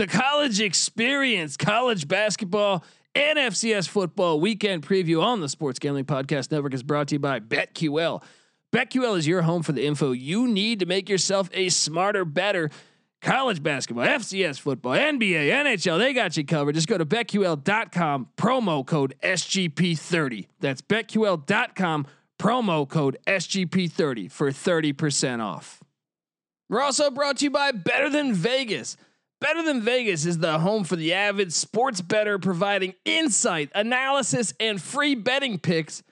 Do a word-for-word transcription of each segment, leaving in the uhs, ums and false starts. The College Experience, college basketball and F C S football weekend preview on the Sports Gambling Podcast Network is brought to you by BetQL. BetQL is your home for the info you need to make yourself a smarter, better. College basketball, F C S football, N B A, N H L, they got you covered. Just go to bet Q L dot com, promo code S G P thirty. That's bet Q L dot com, promo code S G P thirty for thirty percent off. We're also brought to you by Better Than Vegas. Better Than Vegas is the home for the avid sports bettor, providing insight, analysis, and free betting picks.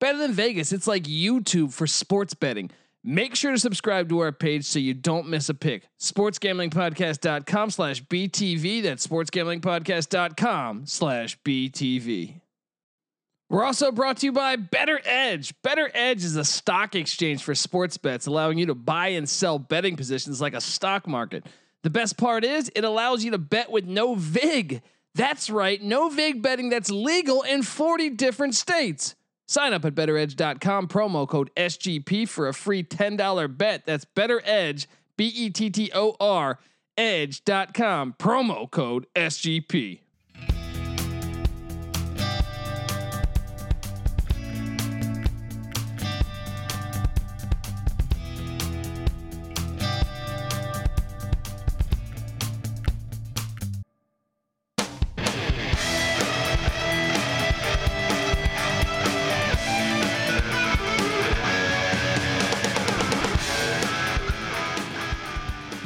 Better Than Vegas, it's like YouTube for sports betting. Make sure to subscribe to our page so you don't miss a pick. SportsGamblingPodcast.com slash BTV. That's SportsGamblingPodcast.com slash BTV. We're also brought to you by Better Edge. Better Edge is a stock exchange for sports bets, allowing you to buy and sell betting positions like a stock market. The best part is it allows you to bet with no vig. That's right, no vig betting that's legal in forty different states. Sign up at better edge dot com, promo code S G P for a free ten dollars bet. That's Better Edge, B E T T O R, edge dot com, promo code S G P.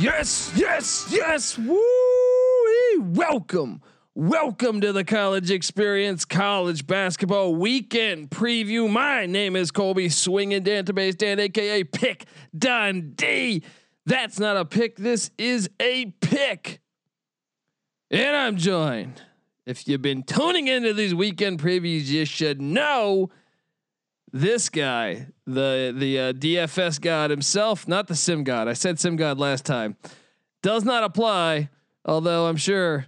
Yes, yes, yes. Woo-ee. Welcome. Welcome to the College Experience college basketball weekend preview. My name is Colby Swinging Dantabase Dan, A K A Pick Dundee. That's not a pick. This is a pick. And I'm joined. If you've been tuning into these weekend previews, you should know this guy, the the uh, D F S god himself, not the sim god. I said sim god last time. Does not apply. Although I'm sure,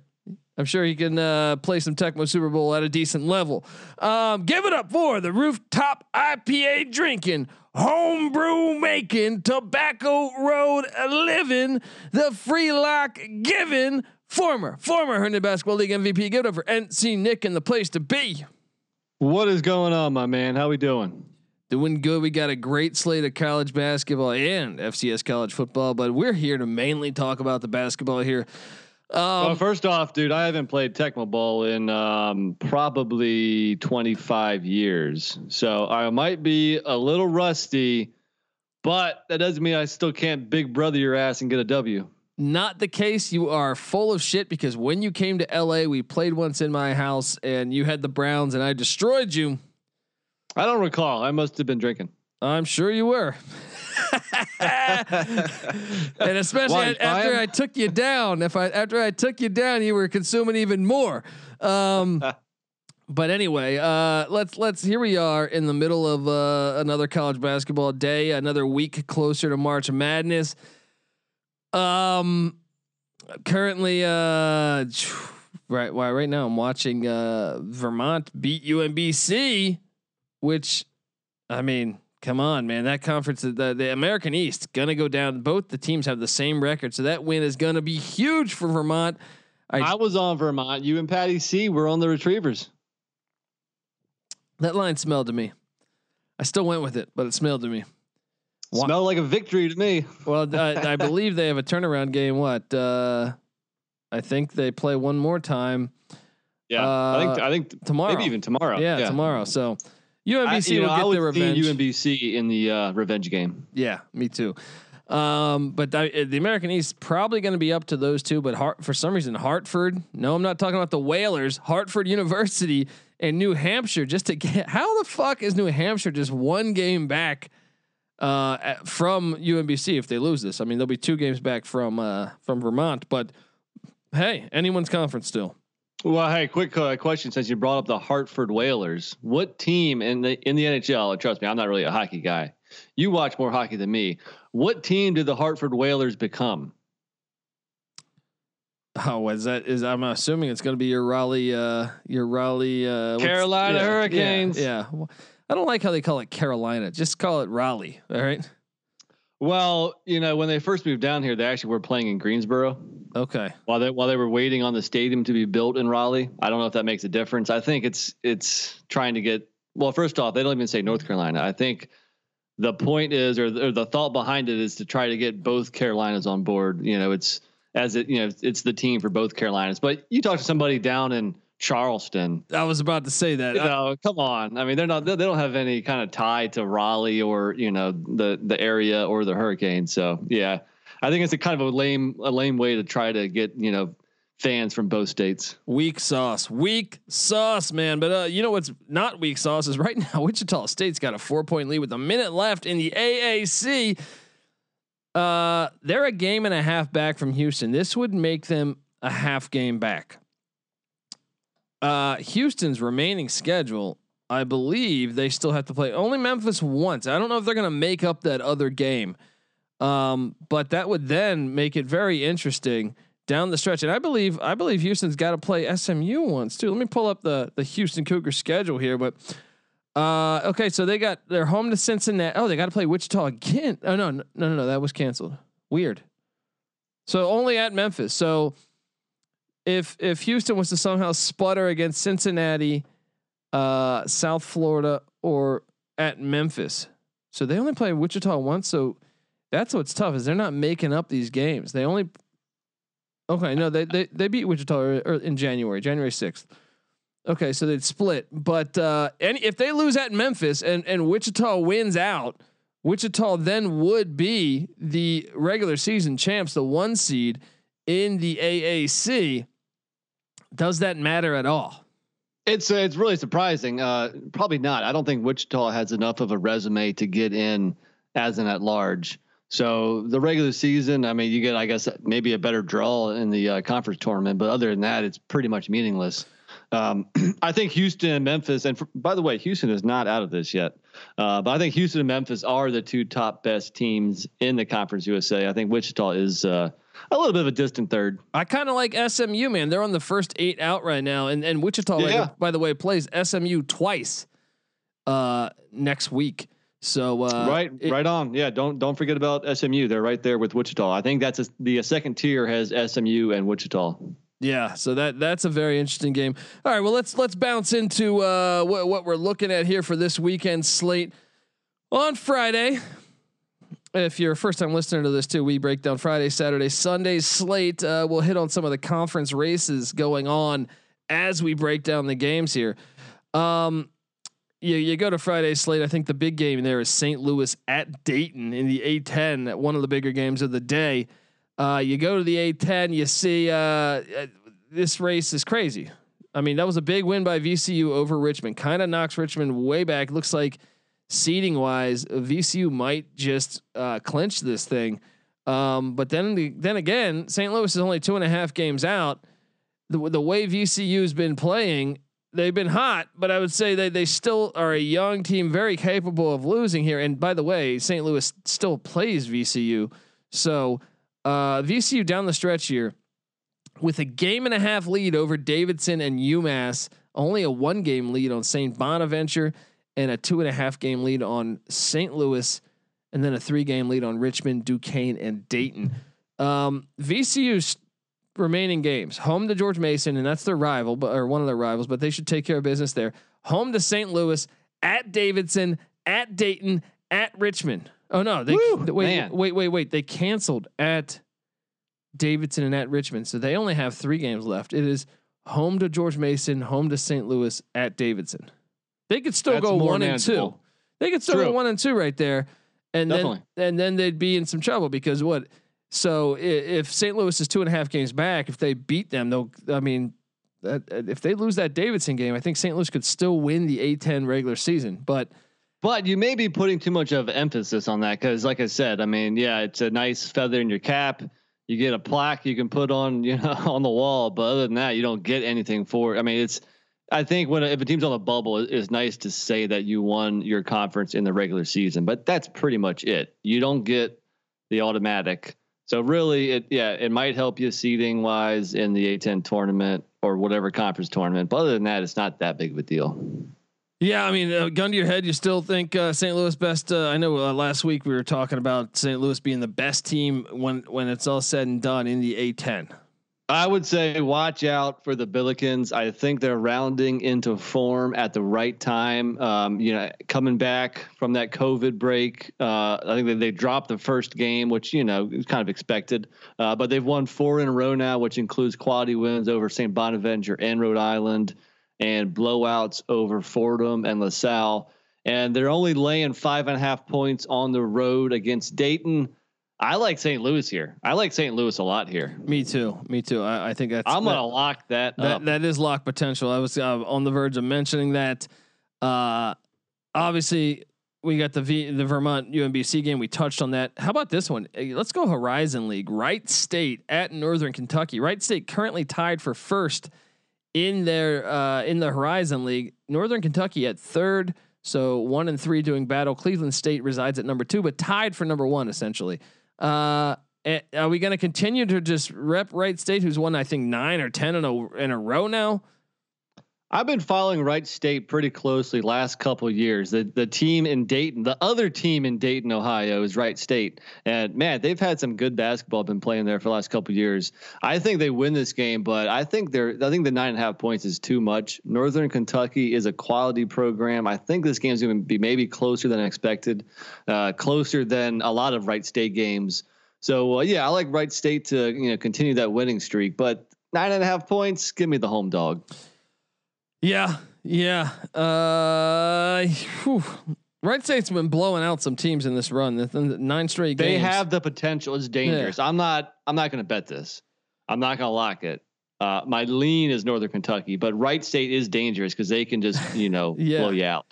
I'm sure he can uh, play some Tecmo Super Bowl at a decent level. Um, give it up for the rooftop I P A drinking, homebrew making, tobacco road living, the free lock giving former former Herndon Basketball League M V P. Give it up for N C Nick and the place to be. What is going on, my man? How we doing? Doing good. We got a great slate of college basketball and F C S college football, but we're here to mainly talk about the basketball here. Um, well, first off, dude, I haven't played Tecmo Bowl in um, probably twenty-five years, so I might be a little rusty, but that doesn't mean I still can't big brother your ass and get a W. Not the case. You are full of shit, because when you came to L A, we played once in my house and you had the Browns and I destroyed you. I don't recall. I must've been drinking. I'm sure you were. And especially Why, after I, I took you down, if I, after I took you down, you were consuming even more. Um, but anyway, uh, let's, let's, here we are in the middle of uh, another college basketball day, another week closer to March Madness. Um, currently, uh, right. Why right now I'm watching, uh, Vermont beat U M B C, which, I mean, come on, man, that conference, the, the American East going to go down. Both the teams have the same record. So that win is going to be huge for Vermont. I, I was on Vermont. You and Patty C were on the Retrievers. That line smelled to me. I still went with it, but it smelled to me. Wow. Smell like a victory to me. Well, I, I believe they have a turnaround game. What? Uh, I think they play one more time. Yeah, uh, I think I think t- tomorrow, maybe even tomorrow. Yeah, yeah. tomorrow. So U M B C I, will know, get I their revenge. U M B C in the uh, revenge game. Yeah, me too. Um, but th- the American East probably going to be up to those two. But Hart- for some reason, Hartford. No, I'm not talking about the Whalers. Hartford University and New Hampshire. Just to get, how the fuck is New Hampshire just one game back? Uh, from U M B C, if they lose this, I mean, they'll be two games back from uh, from Vermont. But hey, anyone's conference still. Well, hey, quick uh, question, since you brought up the Hartford Whalers. What team in the in the N H L? Trust me, I'm not really a hockey guy. You watch more hockey than me. What team did the Hartford Whalers become? Oh, is that is? I'm assuming it's going to be your Raleigh, uh, your Raleigh, uh, Carolina yeah, Hurricanes. Yeah. yeah. I don't like how they call it Carolina. Just call it Raleigh. All right. Well, you know, when they first moved down here, they actually were playing in Greensboro. Okay. While they while they were waiting on the stadium to be built in Raleigh, I don't know if that makes a difference. I think it's it's trying to get. Well, first off, they don't even say North Carolina. I think the point is, or the, or the thought behind it is to try to get both Carolinas on board. You know, it's as it you know it's the team for both Carolinas. But you talk to somebody down in Charleston. I was about to say that. You know, come on. I mean, they're not. They don't have any kind of tie to Raleigh or you know the the area or the Hurricane. So yeah. I think it's a kind of a lame, a lame way to try to get, you know, fans from both states. Weak sauce, weak sauce, man. But uh, you know, what's not weak sauce is right now, Wichita State's got a four point lead with a minute left in the A A C. Uh, they're a game and a half back from Houston. This would make them a half game back. Uh, Houston's remaining schedule, I believe they still have to play only Memphis once. I don't know if they're going to make up that other game. Um, but that would then make it very interesting down the stretch. And I believe, I believe Houston's got to play S M U once too. Let me pull up the, the Houston Cougar schedule here, but, uh, okay. So they got their home to Cincinnati. Oh, they got to play Wichita again. Oh no, no, no, no. That was canceled. Weird. So only at Memphis. So if, if Houston was to somehow sputter against Cincinnati, uh, South Florida or at Memphis. So they only play Wichita once. So that's what's tough is they're not making up these games. They only, okay. No, they, they, they beat Wichita or, or in January, January sixth. Okay. So they'd split, but, uh, and if they lose at Memphis and, and Wichita wins out, Wichita then would be the regular season champs, the one seed in the A A C. Does that matter at all? It's uh, it's really surprising. Uh, probably not. I don't think Wichita has enough of a resume to get in as an at-large. So the regular season, I mean, you get, I guess, maybe a better draw in the uh, conference tournament, but other than that, it's pretty much meaningless. Um, I think Houston and Memphis, and for, by the way, Houston is not out of this yet, uh, but I think Houston and Memphis are the two top best teams in the Conference U S A. I think Wichita is uh, a little bit of a distant third. I kind of like S M U, man. They're on the first eight out right now. And, and Wichita, yeah. like, by the way, plays S M U twice uh, next week. So uh, right, it, right on. Yeah, don't don't forget about S M U. They're right there with Wichita. I think that's a, the second tier has S M U and Wichita. Yeah, so that that's a very interesting game. All right, well let's let's bounce into uh, wh- what we're looking at here for this weekend slate on Friday. If you're a first time listener to this too, we break down Friday, Saturday, Sunday slate. Uh, we'll hit on some of the conference races going on as we break down the games here. Um, You you go to Friday's slate. I think the big game there is Saint Louis at Dayton in the A ten. At one of the bigger games of the day. Uh, you go to the A ten. You see uh, this race is crazy. I mean, that was a big win by V C U over Richmond. Kind of knocks Richmond way back. Looks like seeding wise, V C U might just uh, clinch this thing. Um, but then the, then again, Saint Louis is only two and a half games out. The the way V C U has been playing. They've been hot, but I would say that they still are a young team, very capable of losing here. And by the way, Saint Louis still plays V C U. So uh, V C U down the stretch here with a game and a half lead over Davidson and UMass, only a one game lead on Saint Bonaventure and a two and a half game lead on Saint Louis. And then a three game lead on Richmond, Duquesne and Dayton. Um, V C U's remaining games: home to George Mason, and that's their rival, but or one of their rivals, but they should take care of business there. Home to Saint Louis, at Davidson, at Dayton, at Richmond. Oh no, they Woo, wait, man. wait, wait, wait. They canceled at Davidson and at Richmond, so they only have three games left. It is home to George Mason, home to Saint Louis, at Davidson. They could still that's go one manageable. and two. They could still True. go one and two right there, and Definitely. then and then they'd be in some trouble because what? So if Saint Louis is two and a half games back, if they beat them, they'll, I mean, that, if they lose that Davidson game, I think Saint Louis could still win the A ten regular season, but, but you may be putting too much of emphasis on that. Cause like I said, I mean, yeah, it's a nice feather in your cap. You get a plaque you can put on, you know, on the wall, but other than that, you don't get anything for it. I mean, it's, I think when, if a team's on the bubble, it, it's nice to say that you won your conference in the regular season, but that's pretty much it. You don't get the automatic. So really, it yeah, it might help you seeding wise in the A ten tournament or whatever conference tournament. But other than that, it's not that big of a deal. Yeah, I mean, uh, gun to your head, you still think uh, Saint Louis best? Uh, I know uh, last week we were talking about Saint Louis being the best team when when it's all said and done in the A ten. I would say watch out for the Billikens. I think they're rounding into form at the right time. Um, you know, coming back from that COVID break, uh, I think that they dropped the first game, which, you know, is kind of expected. Uh, but they've won four in a row now, which includes quality wins over Saint Bonaventure and Rhode Island, and blowouts over Fordham and LaSalle. And they're only laying five and a half points on the road against Dayton. I like Saint Louis here. I like Saint Louis a lot here. Me too. Me too. I, I think that's, I'm going to that, lock that, that up. That is lock potential. I was uh, on the verge of mentioning that. Uh, obviously we got the V the Vermont U M B C game. We touched on that. How about this one? Hey, let's go Horizon League. Wright State at Northern Kentucky. Wright State currently tied for first in their uh, in the Horizon League. Northern Kentucky at third. So one and three doing battle. Cleveland State resides at number two, but tied for number one essentially. Uh, are we going to continue to just rep Wright State, who's won I think nine or ten in a in a row now? I've been following Wright State pretty closely last couple of years. The the team in Dayton, the other team in Dayton, Ohio, is Wright State, and man, they've had some good basketball been playing there for the last couple of years. I think they win this game, but I think they're I think the nine and a half points is too much. Northern Kentucky is a quality program. I think this game's going to be maybe closer than expected, uh, closer than a lot of Wright State games. So uh, yeah, I like Wright State to you know continue that winning streak, but nine and a half points, give me the home dog. Yeah. Yeah. Uh, whew. Wright State's been blowing out some teams in this run. Nine straight games. They have the potential. It's dangerous. Yeah. I'm not, I'm not going to bet this. I'm not going to lock it. Uh, my lean is Northern Kentucky, but Wright State is dangerous because they can just, you know, yeah. blow you out.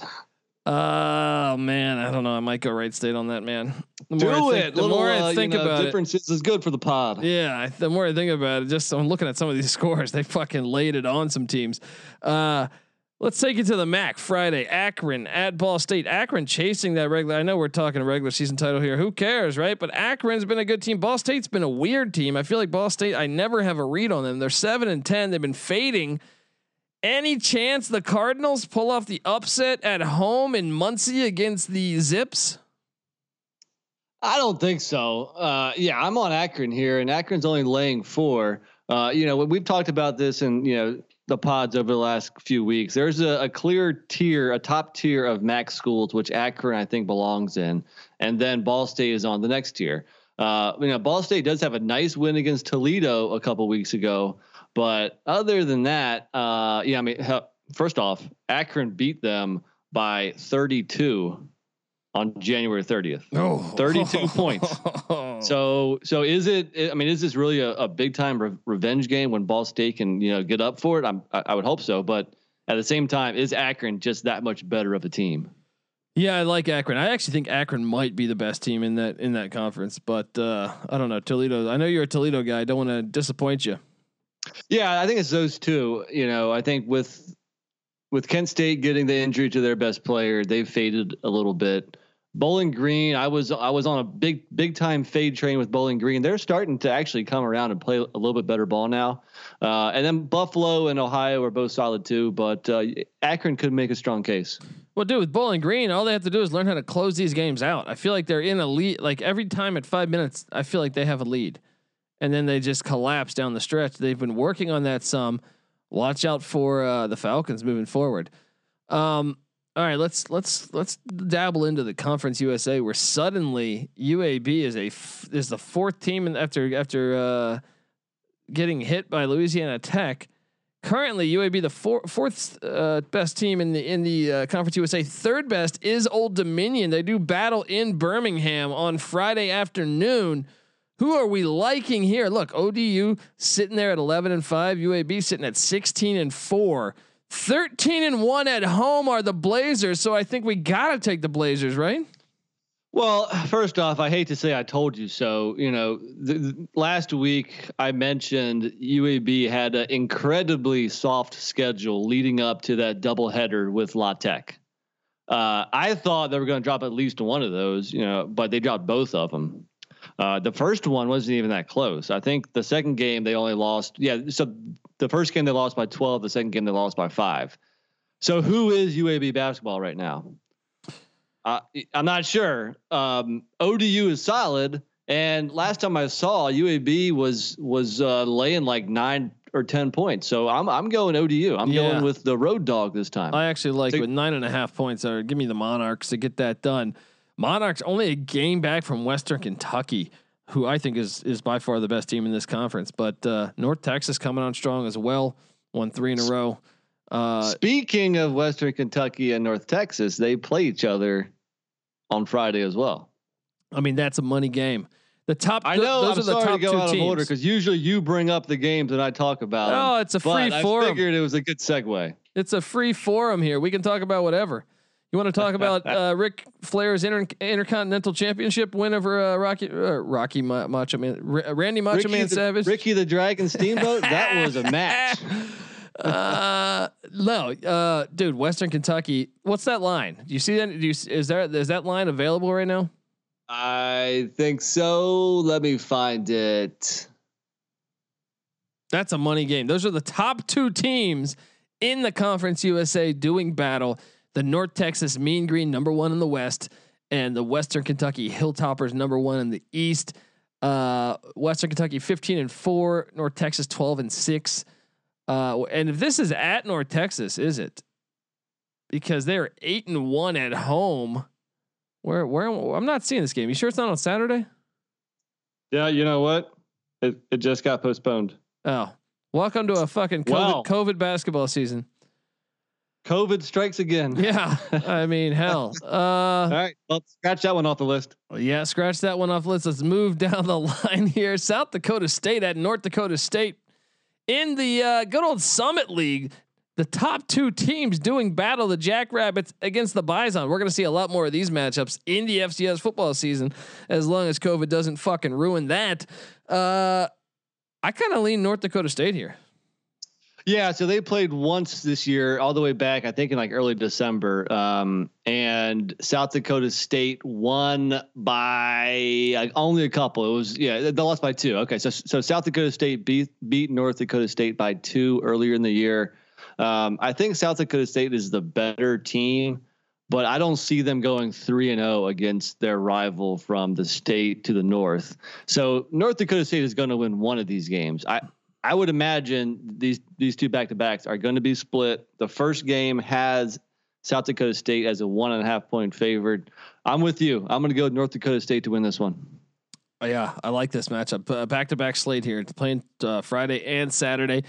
Oh man. I don't know. I might go Wright State on that, man. The Do more it. I think, the Little, more I think uh, you know, about differences it, is good for the pod. Yeah. The more I think about it, just I'm looking at some of these scores. They fucking laid it on some teams. Uh, let's take it to the M A C Friday. Akron at Ball State. Akron chasing that regular. I know we're talking regular season title here. Who cares, right? But Akron's been a good team. Ball State's been a weird team. I feel like Ball State, I never have a read on them. They're seven and ten. They've been fading. Any chance the Cardinals pull off the upset at home in Muncie against the Zips? I don't think so. Uh, yeah, I'm on Akron here, and Akron's only laying four. Uh, you know, we've talked about this in you know the pods over the last few weeks. There's a, a clear tier, a top tier of M A C schools, which Akron I think belongs in, and then Ball State is on the next tier. Uh, you know, Ball State does have a nice win against Toledo a couple weeks ago. But other than that, uh, yeah, I mean, first off, Akron beat them by thirty-two on January thirtieth. No, thirty-two points. So, so is it? I mean, is this really a, a big time re- revenge game when Ball State can you know get up for it? I'm, I, I would hope so. But at the same time, is Akron just that much better of a team? Yeah, I like Akron. I actually think Akron might be the best team in that in that conference. But uh, I don't know Toledo. I know you're a Toledo guy. I don't want to disappoint you. Yeah, I think it's those two. You know, I think with with Kent State getting the injury to their best player, they've faded a little bit. Bowling Green, I was I was on a big big time fade train with Bowling Green. They're starting to actually come around and play a little bit better ball now. Uh, and then Buffalo and Ohio are both solid too, but uh, Akron could make a strong case. Well, dude, with Bowling Green, all they have to do is learn how to close these games out. I feel like they're in a lead. Like every time at five minutes, I feel like they have a lead. And then they just collapse down the stretch. They've been working on that some. Watch out for uh, the Falcons moving forward. Um, all right, let's let's let's dabble into the Conference U S A, where suddenly U A B is a f- is the fourth team in after after uh, getting hit by Louisiana Tech. Currently, U A B the four, fourth uh, best team in the in the uh, Conference U S A. Third best is Old Dominion. They do battle in Birmingham on Friday afternoon. Who are we liking here? Look, O D U sitting there at eleven and five, U A B sitting at sixteen and four, thirteen and one at home are the Blazers. So I think we got to take the Blazers, right? Well, first off, I hate to say I told you so. You know, th- th- last week I mentioned U A B had an incredibly soft schedule leading up to that doubleheader with La Tech. Uh, I thought they were going to drop at least one of those, you know, but they dropped both of them. Uh, the first one wasn't even that close. I think the second game they only lost. Yeah. So the first game they lost by twelve, the second game they lost by five. So who is U A B basketball right now? Uh, I'm not sure. Um, O D U is solid. And last time I saw U A B was, was uh, laying like nine or ten points. So I'm, I'm going O D U. I'm yeah. going with the road dog this time. I actually like so, with nine and a half points. Or give me the Monarchs to get that done. Monarchs only a game back from Western Kentucky, who I think is, is by far the best team in this conference, but uh, North Texas coming on strong as well. Won three in a row. Uh, Speaking of Western Kentucky and North Texas, they play each other on Friday as well. I mean, that's a money game. The top, I know those I'm are the top to go two out teams. Of order because usually you bring up the games that I talk about. Oh, them, it's a free but forum. I figured it was a good segue. It's a free forum here. We can talk about whatever. You want to talk about uh, Ric Flair's inter- Intercontinental Championship win over uh, Rocky uh, Rocky Ma- Macho Man R- Randy Macho Ricky Man the, Savage, Ricky the Dragon Steamboat? That was a match. uh, no, uh, dude, Western Kentucky. What's that line? Do you see that? Do you, is there is that line available right now? I think so. Let me find it. That's a money game. Those are the top two teams in the Conference U S A doing battle. The North Texas Mean Green, number one in the West, and the Western Kentucky Hilltoppers, number one in the East. Uh, Western Kentucky fifteen and four, North Texas twelve and six. Uh, and if this is at North Texas, is it? Because they're eight and one at home. Where? Where? I'm not seeing this game. You sure it's not on Saturday? Yeah, you know what? It it just got postponed. Oh, welcome to a fucking COVID, wow. COVID basketball season. COVID strikes again. Yeah. I mean, hell. Uh, All right. Well, scratch that one off the list. Yeah. Scratch that one off the list. Let's move down the line here. South Dakota State at North Dakota State in the uh, good old Summit League. The top two teams doing battle, the Jackrabbits against the Bison. We're going to see a lot more of these matchups in the F C S football season, as long as COVID doesn't fucking ruin that. Uh, I kind of lean North Dakota State here. Yeah, so they played once this year, all the way back, I think in like early December. Um, and South Dakota State won by like only a couple. It was yeah, they lost by two. Okay, so so South Dakota State beat beat North Dakota State by two earlier in the year. Um, I think South Dakota State is the better team, but I don't see them going three and zero against their rival from the state to the north. So North Dakota State is going to win one of these games. I. I would imagine these these two back to backs are going to be split. The first game has South Dakota State as a one and a half point favorite. I'm with you. I'm going to go with North Dakota State to win this one. Oh, yeah, I like this matchup. Back to back slate here. It's playing uh, Friday and Saturday.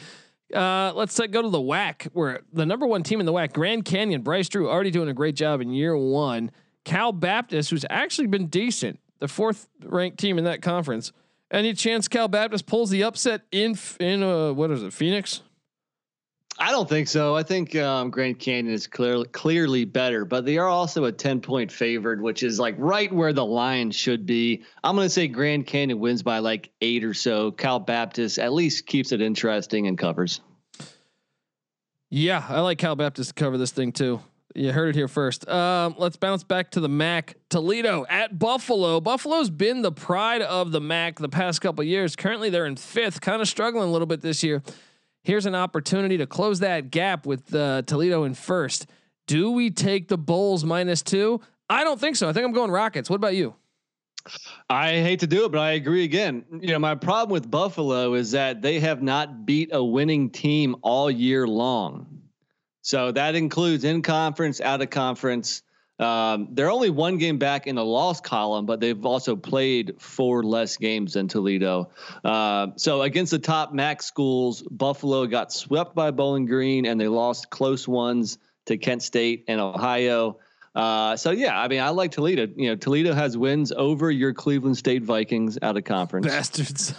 Uh, let's uh, go to the W A C, where the number one team in the W A C, Grand Canyon. Bryce Drew already doing a great job in year one. Cal Baptist, who's actually been decent, the fourth ranked team in that conference. Any chance Cal Baptist pulls the upset in in uh, what is it, Phoenix? I don't think so. I think um, Grand Canyon is clearly clearly better, but they are also a ten point favored, which is like right where the line should be. I'm going to say Grand Canyon wins by like eight or so. Cal Baptist at least keeps it interesting and covers. Yeah, I like Cal Baptist to cover this thing too. You heard it here first. Um, let's bounce back to the M A C. Toledo at Buffalo. Buffalo's been the pride of the M A C the past couple of years. Currently, they're in fifth, kind of struggling a little bit this year. Here's an opportunity to close that gap with uh, Toledo in first. Do we take the Bulls minus two? I don't think so. I think I'm going Rockets. What about you? I hate to do it, but I agree again. You know, my problem with Buffalo is that they have not beat a winning team all year long. So that includes in conference, out of conference. Um, they're only one game back in the loss column, but they've also played four less games than Toledo. Uh, so against the top M A C schools, Buffalo got swept by Bowling Green, and they lost close ones to Kent State and Ohio. Uh, so yeah, I mean, I like Toledo. You know, Toledo has wins over your Cleveland State Vikings out of conference. Bastards.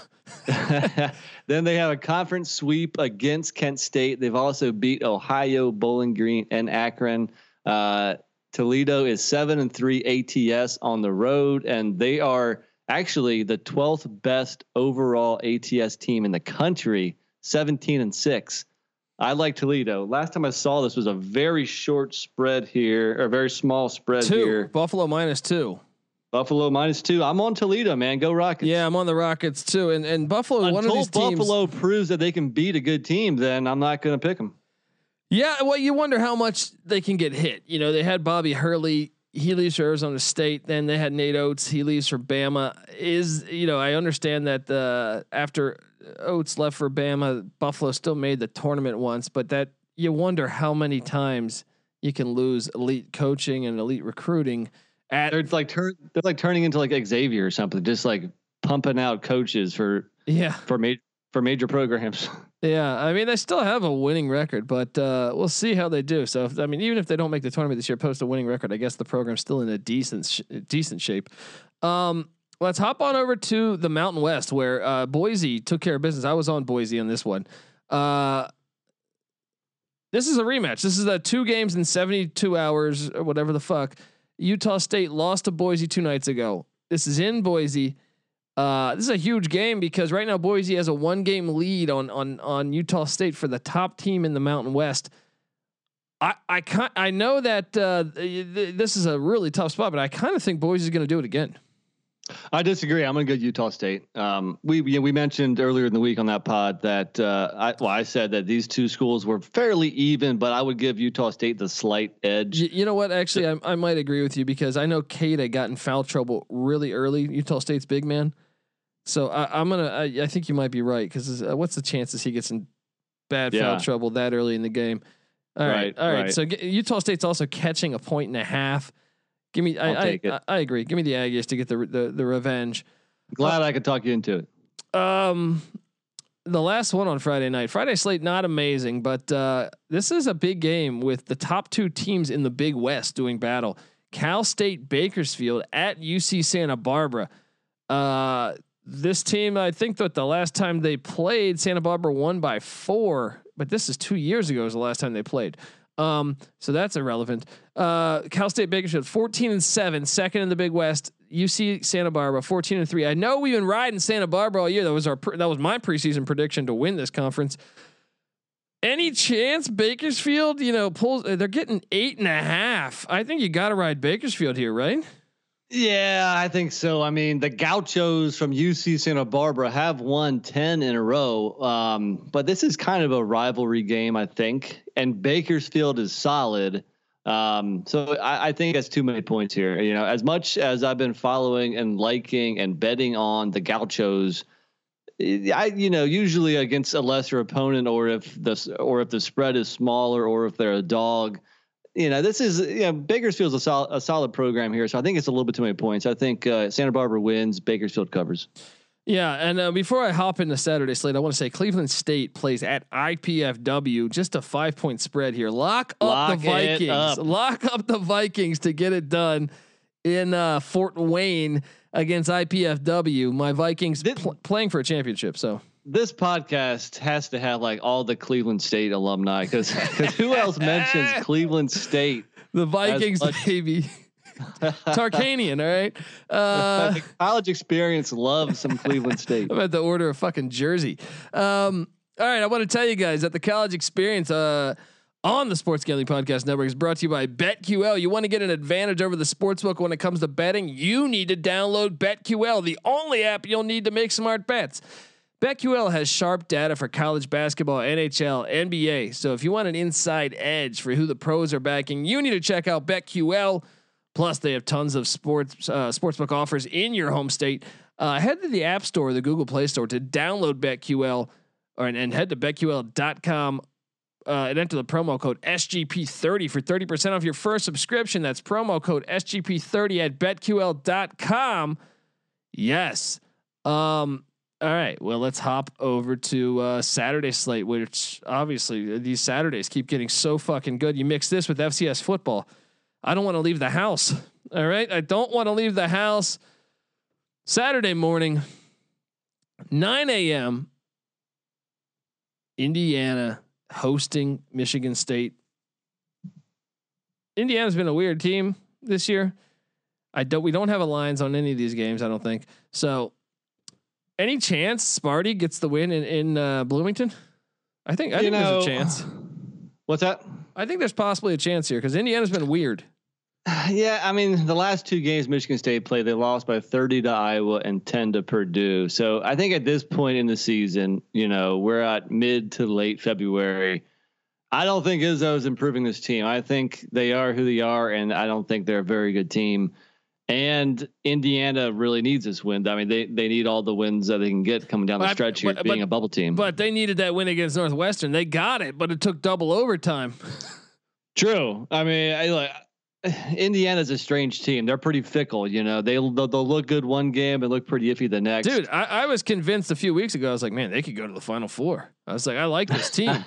Then they have a conference sweep against Kent State. They've also beat Ohio, Bowling Green, and Akron. Uh, Toledo is seven and three A T S on the road, and they are actually the twelfth best overall A T S team in the country, seventeen and six. I like Toledo. Last time I saw this was a very short spread here, or very small spread two. here. Buffalo minus two. Buffalo minus two. I'm on Toledo, man. Go Rockets. Yeah, I'm on the Rockets too. And and Buffalo. Until one of these teams, Buffalo proves that they can beat a good team, then I'm not going to pick them. Yeah. Well, you wonder how much they can get hit. You know, they had Bobby Hurley, he leaves for Arizona State. Then they had Nate Oates, he leaves for Bama. Is, you know, I understand that the, after Oates left for Bama, Buffalo still made the tournament once, but that you wonder how many times you can lose elite coaching and elite recruiting at they're like, tur- they're like turning into like Xavier or something, just like pumping out coaches for, yeah, for major, for major programs. Yeah. I mean, they still have a winning record, but uh, we'll see how they do. So, if, I mean, even if they don't make the tournament this year, post a winning record, I guess the program's still in a decent, sh- decent shape. Um, let's hop on over to the Mountain West where uh, Boise took care of business. I was on Boise on this one. Uh, This is a rematch. This is a two games in seventy-two hours or whatever the fuck. Utah State lost to Boise two nights ago. This is in Boise. Uh, this is a huge game because right now Boise has a one game lead on, on, on Utah State for the top team in the Mountain West. I, I can't, I know that uh, th- this is a really tough spot, but I kind of think Boise is going to do it again. I disagree. I'm going to go Utah State. Um, we you know, we mentioned earlier in the week on that pod that uh, I, well, I said that these two schools were fairly even, but I would give Utah State the slight edge. You, you know what? Actually, I, I might agree with you because I know Cada got in foul trouble really early. Utah State's big man. So I, I'm gonna. I, I think you might be right because uh, what's the chances he gets in bad yeah. foul trouble that early in the game? All right, right all right. right. So get, Utah State's also catching a point and a half. Give me, I I, I I agree. Give me the Aggies to get the the, the revenge. Glad uh, I could talk you into it. Um, the last one on Friday night, Friday slate, not amazing, but uh, this is a big game with the top two teams in the Big West doing battle. Cal State Bakersfield at U C Santa Barbara. Uh, this team, I think that the last time they played, Santa Barbara won by four, but this is two years ago is the last time they played. Um, so that's irrelevant. Uh, Cal State Bakersfield fourteen and seven, second in the Big West. U C Santa Barbara fourteen and three. I know we've been riding Santa Barbara all year. That was our pre- that was my preseason prediction to win this conference. Any chance Bakersfield, you know, pulls? They're getting eight and a half. I think you got to ride Bakersfield here, right? Yeah, I think so. I mean, the Gauchos from U C Santa Barbara have won ten in a row, um, but this is kind of a rivalry game, I think. And Bakersfield is solid, um, so I, I think that's too many points here. You know, as much as I've been following and liking and betting on the Gauchos, I you know usually against a lesser opponent, or if the or if the spread is smaller, or if they're a dog. You know, this is, you know, Bakersfield's a, sol- a solid program here. So I think it's a little bit too many points. I think uh, Santa Barbara wins, Bakersfield covers. Yeah. And uh, before I hop into Saturday slate, I want to say Cleveland State plays at I P F W, just a five point spread here. Lock up Lock the Vikings, up. Lock up the Vikings to get it done in uh, Fort Wayne against I P F W. My Vikings this, pl- playing for a championship. So this podcast has to have like all the Cleveland State alumni because who else mentions Cleveland State? The Vikings, baby. Tarkanian, all right. Uh, the college experience loves some Cleveland State. I'm about to order a fucking jersey. Um, all right, I want to tell you guys that the college experience uh, on the Sports Gambling Podcast Network is brought to you by BetQL. You want to get an advantage over the sportsbook when it comes to betting? You need to download BetQL, the only app you'll need to make smart bets. BetQL has sharp data for college basketball, N H L, N B A. So if you want an inside edge for who the pros are backing, you need to check out BetQL. Plus, they have tons of sports uh, sportsbook offers in your home state. Uh, head to the App Store or the Google Play Store to download BetQL, or and, and head to bet Q L dot com uh, and enter the promo code S G P thirty for thirty percent off your first subscription. That's promo code S G P thirty at bet Q L dot com. Yes. Um, All right, well, let's hop over to uh, Saturday slate, which obviously these Saturdays keep getting so fucking good. You mix this with F C S football. I don't want to leave the house. All right, I don't want to leave the house. Saturday morning, nine a.m. Indiana hosting Michigan State. Indiana's been a weird team this year. I don't. We don't have a lines on any of these games, I don't think. So. Any chance Sparty gets the win in, in uh, Bloomington? I think I you think know, there's a chance. What's that? I think there's possibly a chance here because Indiana's been weird. Yeah, I mean the last two games Michigan State played, they lost by thirty to Iowa and ten to Purdue. So I think at this point in the season, you know, we're at mid to late February. I don't think Izzo is improving this team. I think they are who they are, and I don't think they're a very good team. And Indiana really needs this win. I mean, they they need all the wins that they can get coming down but the stretch here, but, being but, a bubble team. But they needed that win against Northwestern. They got it, but it took double overtime. True. I mean, I, like, Indiana's a strange team. They're pretty fickle. You know, they they'll, they'll look good one game and look pretty iffy the next. Dude, I, I was convinced a few weeks ago. I was like, man, they could go to the Final Four. I was like, I like this team.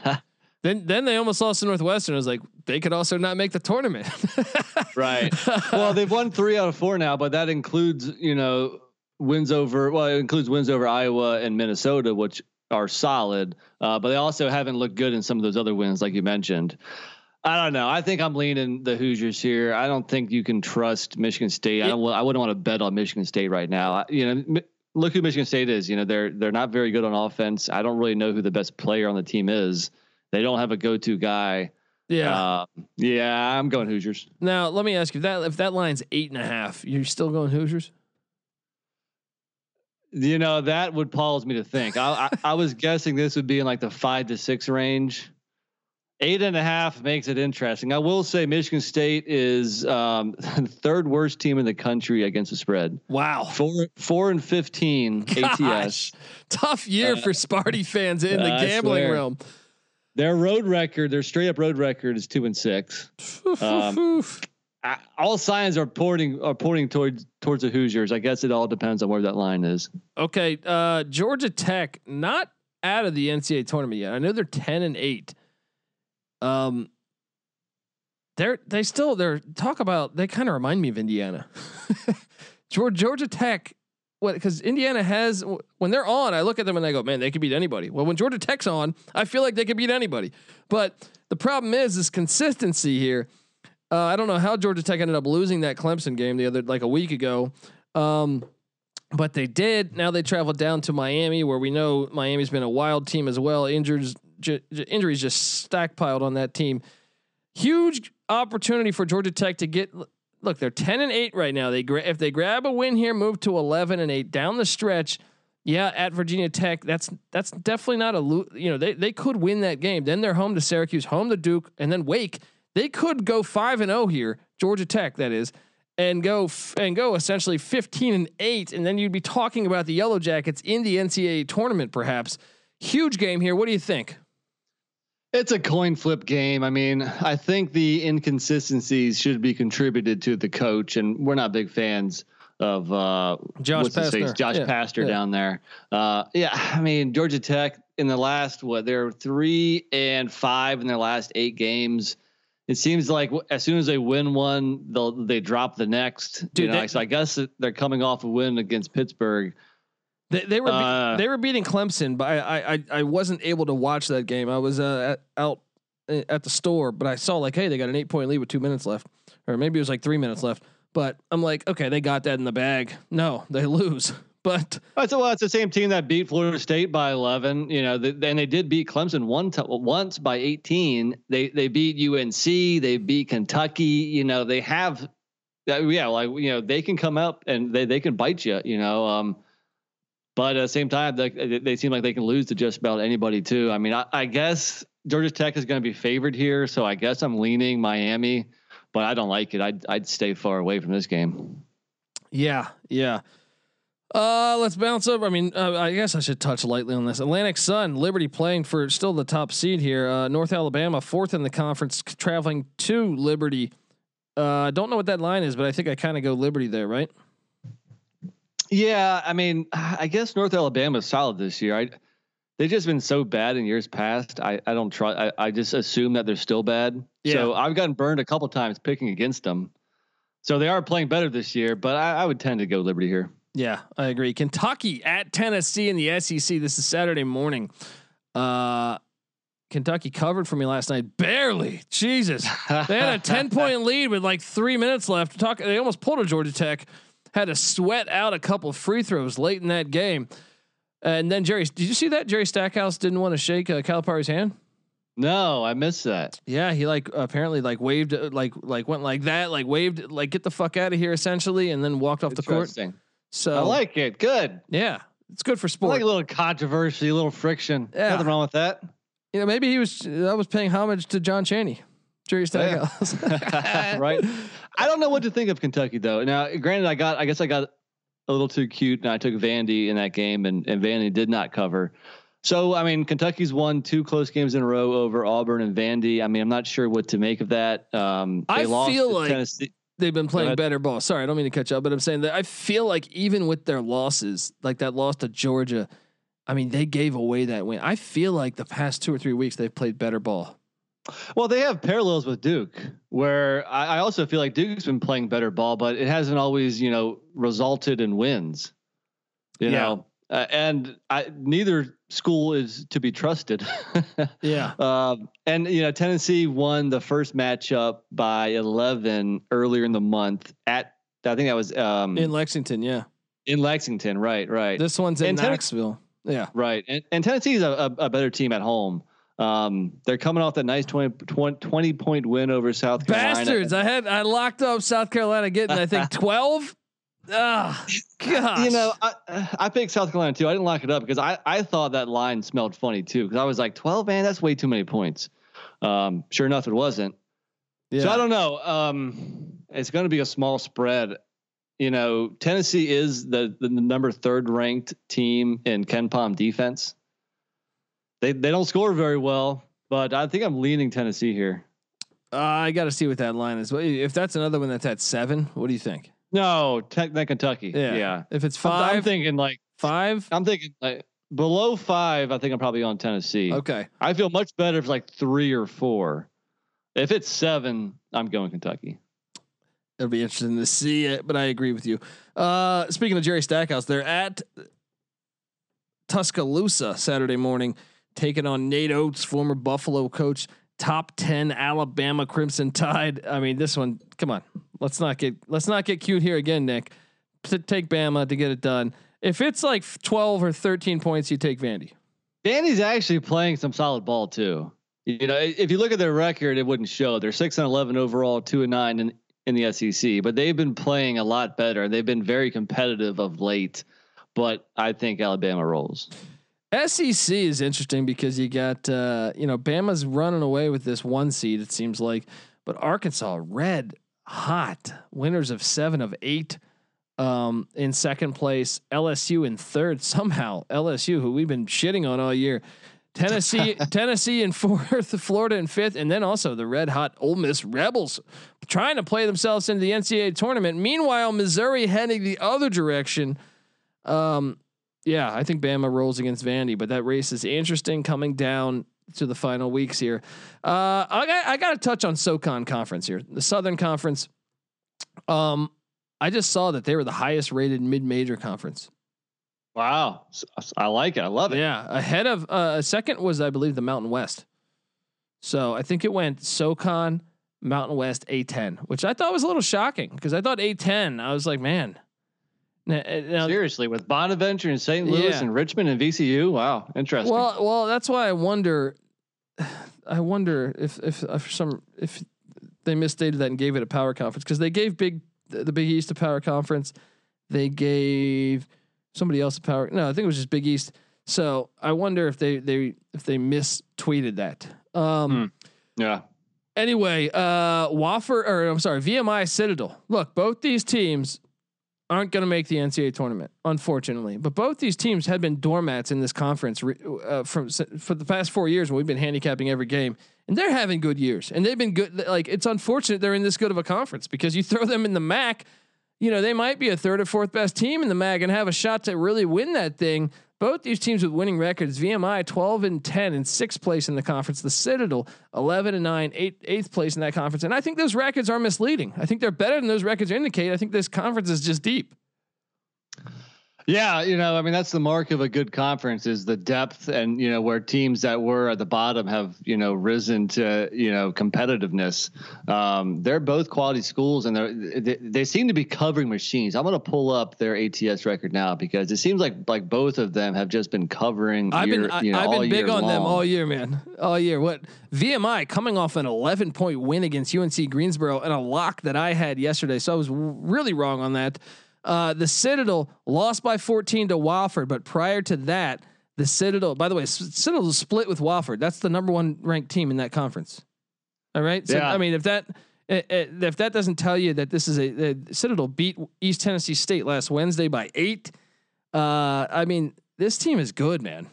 Then, then they almost lost to Northwestern. I was like, they could also not make the tournament. Right. Well, they've won three out of four now, but that includes, you know, wins over, well, it includes wins over Iowa and Minnesota, which are solid, uh, but they also haven't looked good in some of those other wins, like you mentioned. I don't know. I think I'm leaning the Hoosiers here. I don't think you can trust Michigan State. Yeah. I don't, I wouldn't want to bet on Michigan State right now. I, you know, m- look who Michigan State is. You know, they're, they're not very good on offense. I don't really know who the best player on the team is. They don't have a go-to guy. Yeah. Uh, yeah. I'm going Hoosiers. Now let me ask you that, if that line's eight and a half, you're still going Hoosiers? You know, that would pause me to think. I, I, I was guessing this would be in like the five to six range. Eight and a half makes it interesting. I will say Michigan State is um, third worst team in the country against the spread. Wow. Four, four and fifteen. Gosh, A T S. Tough year uh, for Sparty fans in uh, the gambling realm. Their road record, their straight up road record is two and six. Um, I, all signs are pointing are pointing towards towards the Hoosiers. I guess it all depends on where that line is. Okay, uh, Georgia Tech not out of the N C double A tournament yet. I know they're ten and eight. Um, they're they still they're talk about they kind of remind me of Indiana. Georgia, Georgia Tech. Because Indiana has, when they're on, I look at them and I go, man, they could beat anybody. Well, when Georgia Tech's on, I feel like they could beat anybody. But the problem is this consistency here. Uh, I don't know how Georgia Tech ended up losing that Clemson game the other, like a week ago. Um, but they did. Now they travel down to Miami, where we know Miami's been a wild team as well. Injuries, ju- injuries just stockpiled on that team. Huge opportunity for Georgia Tech to get. Look, they're ten and eight right now. They gra- if they grab a win here, move to eleven and eight down the stretch. Yeah, at Virginia Tech, that's that's definitely not a lo- you know they they could win that game. Then they're home to Syracuse, home to Duke, and then Wake. They could go five and zero here, Georgia Tech, that is, and go f- and go essentially fifteen and eight, and then you'd be talking about the Yellow Jackets in the N C double A tournament, perhaps. Huge game here. What do you think? It's a coin flip game. I mean, I think the inconsistencies should be contributed to the coach, and we're not big fans of uh, Josh Pastner, Josh yeah, Pastner yeah. down there. Uh, yeah, I mean, Georgia Tech in the last what they're three and five in their last eight games. It seems like as soon as they win one, they'll they drop the next. Dude, you know, they, so I guess they're coming off a win against Pittsburgh. They, they were be- uh, they were beating Clemson, but I, I I wasn't able to watch that game. I was uh, at, out at the store, but I saw like, hey, they got an eight point lead with two minutes left, or maybe it was like three minutes left. But I'm like, okay, they got that in the bag. No, they lose. But so, well, it's the same team that beat Florida State by eleven. You know, th- and they did beat Clemson one t- once by eighteen. They they beat U N C. They beat Kentucky. You know, they have, uh, yeah, like you know, they can come up and they they can bite you. You know. Um, But at the same time, they, they seem like they can lose to just about anybody too. I mean, I, I guess Georgia Tech is going to be favored here, so I guess I'm leaning Miami, but I don't like it. I'd I'd stay far away from this game. Yeah, yeah. Uh, let's bounce up. I mean, uh, I guess I should touch lightly on this. Atlantic Sun, Liberty playing for still the top seed here. Uh, North Alabama, fourth in the conference, traveling to Liberty. I uh, don't know what that line is, but I think I kind of go Liberty there, right? Yeah, I mean, I guess North Alabama is solid this year. I, they've just been so bad in years past. I, I don't try. I, I just assume that they're still bad. Yeah. So I've gotten burned a couple times picking against them. So they are playing better this year, but I, I would tend to go Liberty here. Yeah, I agree. Kentucky at Tennessee in the S E C. This is Saturday morning. Uh, Kentucky covered for me last night. Barely. Jesus. They had a ten point lead with like three minutes left. Talk. They almost pulled a Georgia Tech. Had to sweat out a couple of free throws late in that game. And then Jerry, did you see that Jerry Stackhouse didn't want to shake uh, Calipari's hand? No, I missed that. Yeah. He like, apparently like waved, like, like went like that, like waved, like get the fuck out of here essentially. And then walked off the court. So I like it. Good. Yeah. It's good for sport. I like a little controversy, a little friction. Yeah. Nothing wrong with that. you know, maybe he was, that was paying homage to John Chaney. Jerry Stackhouse. Yeah. Right. I don't know what to think of Kentucky though. Now, granted, I got, I guess I got a little too cute and I took Vandy in that game and, and Vandy did not cover. So, I mean, Kentucky's won two close games in a row over Auburn and Vandy. I mean, I'm not sure what to make of that. Um, they I lost feel like Tennessee. They've been playing better ball. Sorry, I don't mean to catch up, but I'm saying that I feel like even with their losses, like that loss to Georgia, I mean, they gave away that win. I feel like the past two or three weeks they've played better ball. Well, they have parallels with Duke, where I, I also feel like Duke's been playing better ball, but it hasn't always, you know, resulted in wins. You yeah. know, uh, and I, neither school is to be trusted. yeah. Um, and you know, Tennessee won the first matchup by eleven earlier in the month at, I think that was um, in Lexington. Yeah. In Lexington. Right. Right. This one's in and Knoxville. Ten- yeah. Right. And, and Tennessee's a, a, a better team at home. Um, they're coming off that nice twenty, twenty, twenty point win over South Carolina. Bastards. I had, I locked up South Carolina getting, I think twelve. Ah, gosh. You know, I, I picked South Carolina too. I didn't lock it up because I, I thought that line smelled funny too. Cause I was like twelve, man, that's way too many points. Um, sure enough, it wasn't. Yeah. So I don't know. Um, it's going to be a small spread. You know, Tennessee is the, the number third ranked team in KenPom defense. They they don't score very well, but I think I'm leaning Tennessee here. Uh, I got to see what that line is. If that's another one that's at seven, what do you think? No, Tech Kentucky. Yeah. yeah. If it's five, I'm, I'm thinking like five. I'm thinking like below five. I think I'm probably on Tennessee. Okay. I feel much better if it's like three or four. If it's seven, I'm going Kentucky. It'll be interesting to see it, but I agree with you. Uh, speaking of Jerry Stackhouse, they're at Tuscaloosa Saturday morning, taking on Nate Oates, former Buffalo coach, top ten Alabama Crimson Tide. I mean, this one, come on, let's not get, let's not get cute here again, Nick. P- take Bama to get it done. If it's like twelve or thirteen points, you take Vandy. Vandy's actually playing some solid ball too. You know, if you look at their record, it wouldn't show. They're six and eleven overall, two and nine in, in the S E C, but they've been playing a lot better. They've been very competitive of late, but I think Alabama rolls. S E C is interesting because you got, uh, you know, Bama's running away with this one seed, it seems like, but Arkansas red hot, winners of seven of eight, um, in second place, L S U in third somehow, L S U, who we've been shitting on all year, Tennessee, Tennessee in fourth, Florida in fifth. And then also the red hot Ole Miss Rebels trying to play themselves into the N C double A tournament. Meanwhile, Missouri heading the other direction. Um, Yeah, I think Bama rolls against Vandy, but that race is interesting coming down to the final weeks here. Uh, I got, I got to touch on SoCon Conference here, the Southern Conference. Um, I just saw that they were the highest rated mid-major conference. Wow, I like it. I love it. Yeah, ahead of uh, second was, I believe, the Mountain West. So I think it went SoCon, Mountain West, A ten, which I thought was a little shocking because I thought A ten. I was like, man. Now, now, seriously, with Bonaventure and Saint Louis yeah. and Richmond and V C U. Wow. Interesting. Well, well, that's why I wonder, I wonder if, if, if some, if they misstated that and gave it a power conference, cause they gave big, the Big East a power conference. They gave somebody else a power. No, I think it was just Big East. So I wonder if they, they, if they mistweeted that. Um, mm. Yeah. Anyway, uh, Wofford, or I'm sorry, V M I Citadel. Look, both these teams aren't going to make the N C double A tournament, unfortunately, but both these teams had been doormats in this conference uh, from for the past four years when we've been handicapping every game, and they're having good years and they've been good. Like, it's unfortunate they're in this good of a conference because you throw them in the M A C, you know, they might be a third or fourth best team in the M A C and have a shot to really win that thing. Both these teams with winning records, V M I twelve and ten in sixth place in the conference, the Citadel eleven and nine, eight, eighth place in that conference. And I think those records are misleading. I think they're better than those records indicate. I think this conference is just deep. Yeah. You know, I mean, that's the mark of a good conference is the depth and, you know, where teams that were at the bottom have, you know, risen to, you know, competitiveness. Um, they're both quality schools and they're, they, they seem to be covering machines. I'm going to pull up their A T S record now because it seems like, like both of them have just been covering. I've year, been, you know, I've been big on long. them all year, man, all year. What V M I coming off an eleven point win against U N C Greensboro and a lock that I had yesterday. So I was really wrong on that. Uh, the Citadel lost by fourteen to Wofford, but prior to that, The Citadel, by the way, Citadel is split with Wofford. That's the number one ranked team in that conference. All right. So, yeah. I mean, if that, if that doesn't tell you that this is a, Citadel beat East Tennessee State last Wednesday by eight. Uh, I mean, this team is good, man.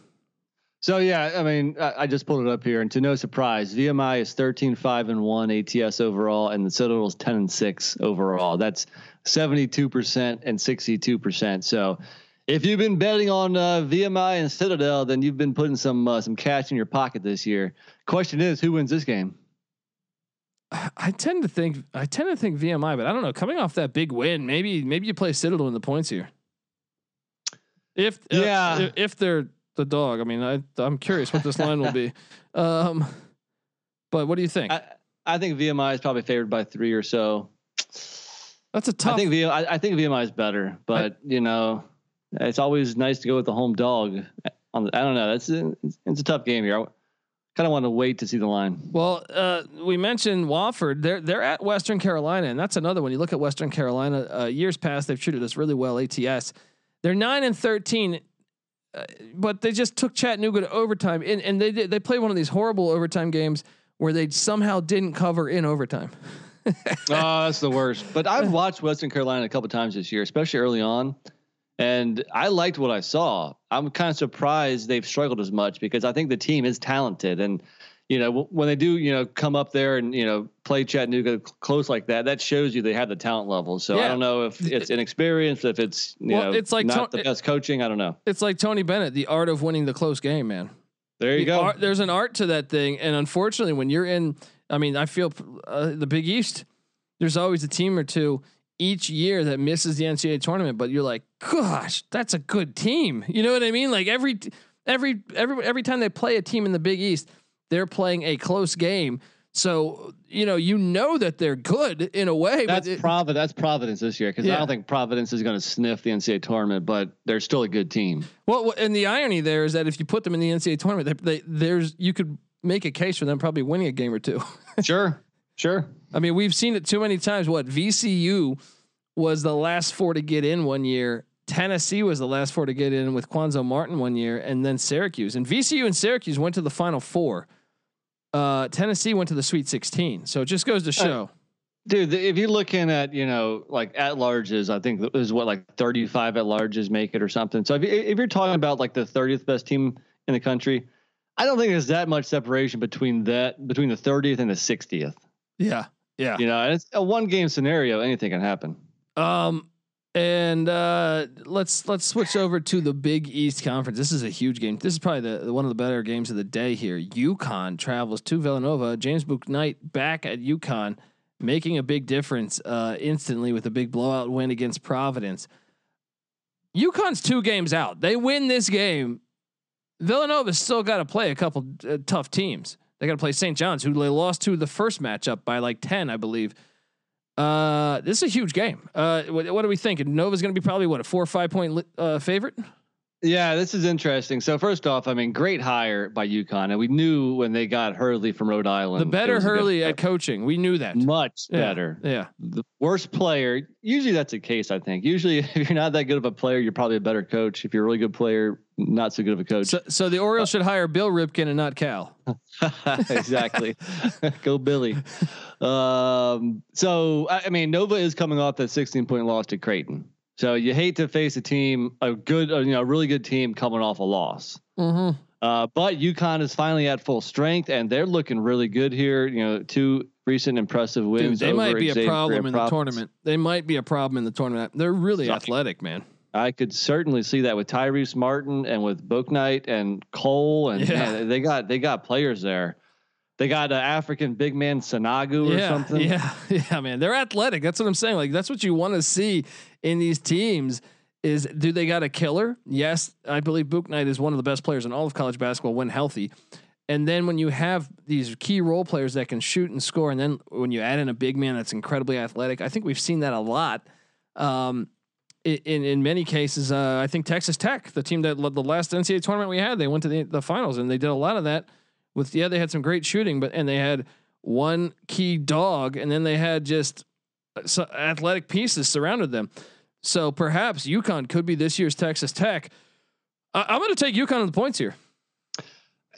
So, yeah, I mean, I, I just pulled it up here, and to no surprise, V M I is thirteen, five and one A T S overall, and the Citadel's ten and six overall. That's seventy-two percent and sixty-two percent. So if you've been betting on uh, V M I and Citadel, then you've been putting some, uh, some cash in your pocket this year. Question is, who wins this game? I tend to think, I tend to think V M I, but I don't know, coming off that big win, maybe, maybe you play Citadel in the points here. If, yeah, if, if they're the dog, I mean, I I'm curious what this line will be. Um, but what do you think? I, I think V M I is probably favored by three or so. That's a tough. I think, v, I, I think V M I is better, but I, you know, it's always nice to go with the home dog on the, I don't know. That's it's, it's a tough game here. I kind of want to wait to see the line. Well, uh, we mentioned Wofford. They're, they're at Western Carolina, and that's another one. You look at Western Carolina, uh, years past, they've treated us really well. A T S, they're nine and thirteen, uh, but they just took Chattanooga to overtime, and and they did, they played one of these horrible overtime games where they somehow didn't cover in overtime. Oh, that's the worst. But I've watched Western Carolina a couple of times this year, especially early on, and I liked what I saw. I'm kind of surprised they've struggled as much because I think the team is talented, and you know w- when they do, you know, come up there and you know play Chattanooga cl- close like that, that shows you they have the talent level. So yeah. I don't know if it's inexperience, if it's you well, know it's like not to- the best coaching. I don't know. It's like Tony Bennett, the art of winning the close game, man. There you the go. Art, there's an art to that thing, and unfortunately, when you're in, I mean, I feel uh, the Big East. There's always a team or two each year that misses the N C double A tournament, but you're like, gosh, that's a good team. You know what I mean? Like every every every every time they play a team in the Big East, they're playing a close game. So, you know, you know that they're good in a way. That's but it, Providence. That's Providence this year. Cause yeah. I don't think Providence is going to sniff the N C double A tournament, but they're still a good team. Well, and the irony there is that if you put them in the N C double A tournament, they, they, there's, you could make a case for them probably winning a game or two. Sure. Sure. I mean, we've seen it too many times. What V C U was the last four to get in one year. Tennessee was the last four to get in with Quanzo Martin one year. And then Syracuse, and V C U and Syracuse went to the Final Four. Uh, Tennessee went to the Sweet sixteen, so it just goes to show, uh, dude. The, if you're looking at you know like at larges, I think it was what like thirty-five at larges make it or something. So if, if you're talking about like the thirtieth best team in the country, I don't think there's that much separation between that between the thirtieth and the sixtieth. Yeah, yeah. You know, it's a one game scenario. Anything can happen. Um, and uh, let's let's switch over to the Big East Conference. This is a huge game. This is probably the, the one of the better games of the day here. UConn travels to Villanova. James Bouknight back at UConn, making a big difference uh, instantly with a big blowout win against Providence. UConn's two games out. They win this game. Villanova's still got to play a couple uh, tough teams. They got to play Saint John's, who they lost to the first matchup by like ten, I believe. Uh, this is a huge game. Uh, what, what are we thinking? Nova's going to be probably what a four or five point uh, favorite. Yeah, this is interesting. So first off, I mean, great hire by UConn, and we knew when they got Hurley from Rhode Island, the better Hurley at coaching. We knew that much yeah, better. Yeah. The worst player. Usually that's the case. I think usually if you're not that good of a player, you're probably a better coach. If you're a really good player, not so good of a coach. So, so the Orioles uh, should hire Bill Ripken and not Cal. Exactly. Go Billy. Um, so, I, I mean, Nova is coming off that sixteen point loss to Creighton. So you hate to face a team, a good, uh, you know, a really good team coming off a loss. Mm-hmm. Uh, but UConn is finally at full strength and they're looking really good here. You know, two recent impressive wins. Dude, they over might be a problem in the tournament. They might be a problem in the tournament. They're really Sucking. athletic, man. I could certainly see that with Tyrese Martin and with Bouknight and Cole, and yeah. man, they got they got players there. They got an African big man Sanagu yeah, or something. Yeah, yeah, man, they're athletic. That's what I'm saying. Like that's what you want to see in these teams. Is do they got a killer? Yes, I believe Bouknight is one of the best players in all of college basketball when healthy. And then when you have these key role players that can shoot and score, and then when you add in a big man that's incredibly athletic, I think we've seen that a lot. Um, In in many cases, uh, I think Texas Tech, the team that led the last N C double A tournament we had, they went to the, the finals and they did a lot of that. With yeah, they had some great shooting, but and they had one key dog, and then they had just so athletic pieces surrounded them. So perhaps UConn could be this year's Texas Tech. I, I'm going to take UConn on the points here.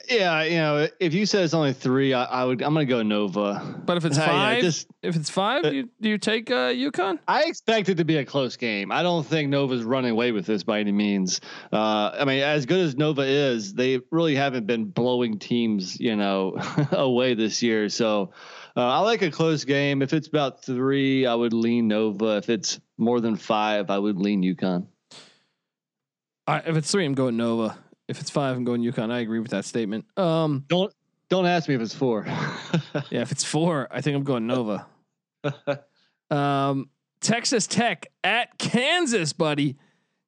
Yeah, you know, if you said it's only three, I, I would. I'm gonna go Nova. But if it's I, five, yeah, just, if it's five, uh, you, do you take uh, UConn? I expect it to be a close game. I don't think Nova's running away with this by any means. Uh, I mean, as good as Nova is, they really haven't been blowing teams, you know, away this year. So uh, I like a close game. If it's about three, I would lean Nova. If it's more than five, I would lean UConn. All right, if it's three, I'm going Nova. If it's five, I'm going UConn. I agree with that statement. Um, don't don't ask me if it's four. Yeah, if it's four, I think I'm going Nova. um, Texas Tech at Kansas, buddy.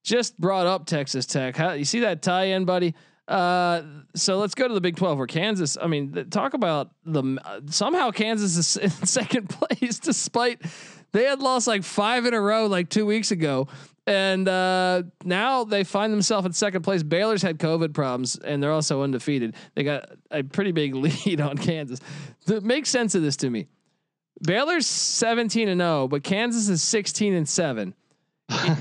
Just brought up Texas Tech. How, you see that tie-in, buddy? Uh, so let's go to the Big twelve where Kansas. I mean, th- talk about the uh, somehow Kansas is in second place despite they had lost like five in a row like two weeks ago. And uh, now they find themselves in second place. Baylor's had COVID problems, and they're also undefeated. They got a pretty big lead on Kansas. Th- make sense of this to me. Baylor's seventeen and zero, but Kansas is sixteen and seven.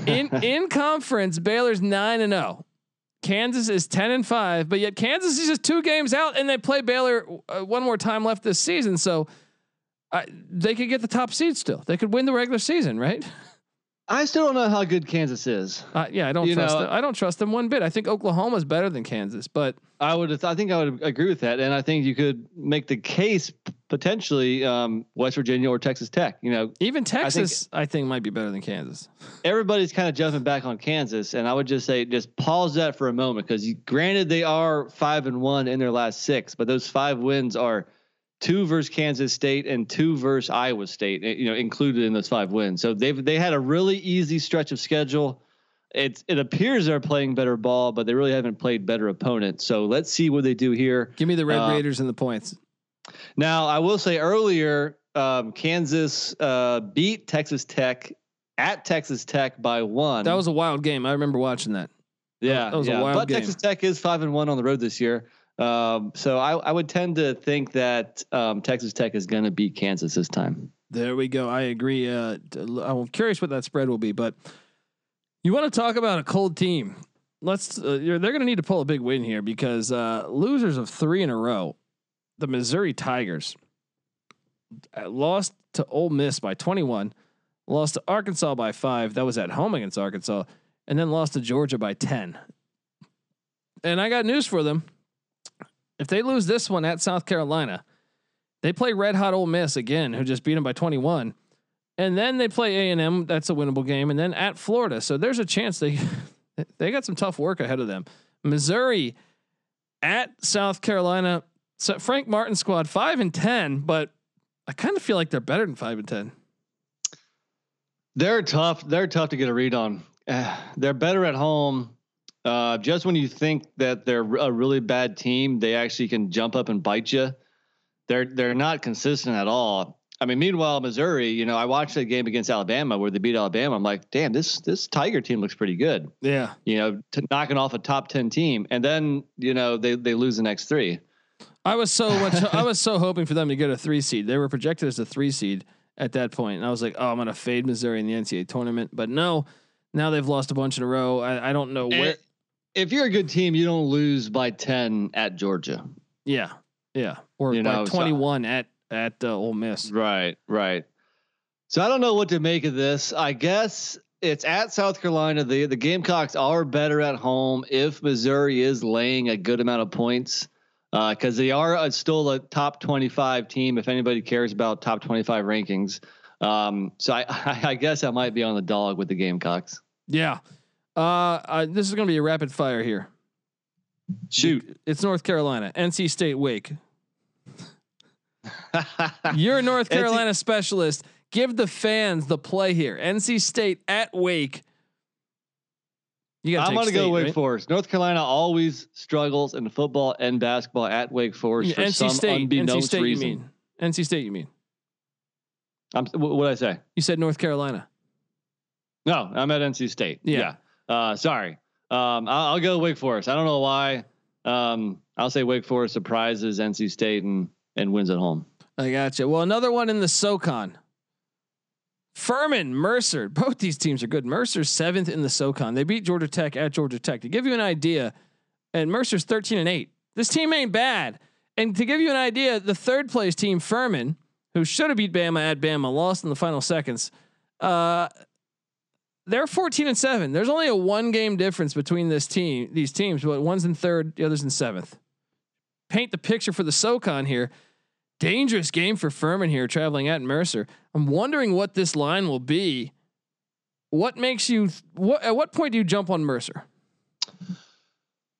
In in, in conference, Baylor's nine and zero. Kansas is ten and five, but yet Kansas is just two games out, and they play Baylor uh, one more time left this season. So uh, they could get the top seed still. They could win the regular season, right? I still don't know how good Kansas is. Uh, yeah, I don't you trust know, them. I don't trust them one bit. I think Oklahoma's better than Kansas, but I would th- I think I would agree with that, and I think you could make the case potentially um, West Virginia or Texas Tech. You know, even Texas, I think, I think might be better than Kansas. Everybody's kind of jumping back on Kansas, and I would just say just pause that for a moment because granted they are five and one in their last six, but those five wins are two versus Kansas State and two versus Iowa State, you know, included in those five wins. So they've, they had a really easy stretch of schedule. It's, it appears they're playing better ball, but they really haven't played better opponents. So let's see what they do here. Give me the Red uh, Raiders and the points. Now I will say earlier, um, Kansas uh, beat Texas Tech at Texas Tech by one. That was a wild game. I remember watching that. Yeah. That was yeah. a wild but game. Texas Tech is five and one on the road this year. Um, so I, I would tend to think that um, Texas Tech is going to beat Kansas this time. There we go. I agree. Uh, I'm curious what that spread will be, but you want to talk about a cold team. Let's, uh, you're, they're going to need to pull a big win here because uh, losers of three in a row, the Missouri Tigers lost to Ole Miss by twenty-one, lost to Arkansas by five. That was at home against Arkansas, and then lost to Georgia by ten. And I got news for them. If they lose this one at South Carolina, they play red hot Ole Miss again, who just beat them by twenty-one. And then they play A and M. That's a winnable game. And then at Florida. So there's a chance they, they got some tough work ahead of them. Missouri at South Carolina. So Frank Martin squad five and ten, but I kind of feel like they're better than five and ten. They're tough. They're tough to get a read on. Uh, they're better at home. Uh, just when you think that they're a really bad team, they actually can jump up and bite you. They're they're not consistent at all. I mean, meanwhile, Missouri, you know, I watched that game against Alabama where they beat Alabama. I'm like, damn, this this Tiger team looks pretty good. Yeah, you know, to knocking off a top ten team, and then you know they they lose the next three. I was so much I was so hoping for them to get a three seed. They were projected as a three seed at that point, and I was like, oh, I'm gonna fade Missouri in the N C A A tournament, but no, now they've lost a bunch in a row. I, I don't know where. And- If you're a good team, you don't lose by ten at Georgia. Yeah. Yeah. Or you by know, twenty-one so, at, at uh, Ole Miss. Right. Right. So I don't know what to make of this. I guess it's at South Carolina. The, the Gamecocks are better at home. If Missouri is laying a good amount of points, uh, cause they are uh, still a top twenty-five team. If anybody cares about top twenty-five rankings. Um, so I, I, I guess I might be on the dog with the Gamecocks. Yeah. Uh, I, this is going to be a rapid fire here. Shoot. It's North Carolina, N C State, Wake. You're a North Carolina N C- specialist. Give the fans the play here. N C State at Wake. You gotta I'm going to go Wake right? Forest. North Carolina always struggles in football and basketball at Wake Forest yeah, for N C some State, unbeknownst N C State reason. You mean. N C State, you mean? I'm, what did I say? You said North Carolina. No, I'm at N C State. Yeah. yeah. Uh, sorry. Um, I'll, I'll go Wake Forest. I don't know why. Um, I'll say Wake Forest surprises N C State and, and wins at home. I gotcha. Well, another one in the SoCon. Furman, Mercer, both these teams are good. Mercer's seventh in the SoCon. They beat Georgia Tech at Georgia Tech. To give you an idea, and Mercer's thirteen and eight. This team ain't bad. And to give you an idea, the third place team, Furman, who should have beat Bama at Bama, lost in the final seconds. Uh, they're fourteen and seven. There's only a one game difference between this team, these teams, but one's in third, the other's in seventh. Paint the picture for the SoCon here. Dangerous game for Furman here, traveling at Mercer. I'm wondering what this line will be. What makes you? What at what point do you jump on Mercer?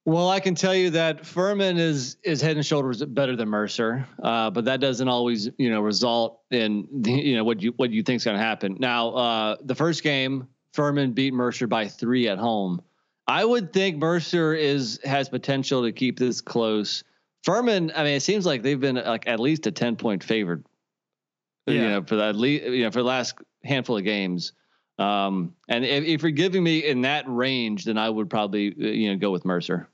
Well, I can tell you that Furman is is head and shoulders better than Mercer, uh, but that doesn't always, you know, result in the, you know what you what you think's going to happen. Now, uh, the first game, Furman beat Mercer by three at home. I would think Mercer is has potential to keep this close. Furman, I mean, it seems like they've been like at least a ten point favorite, yeah. you know, for the at least, you know, for the last handful of games. Um, and if, if you're giving me in that range, then I would probably, you know, go with Mercer.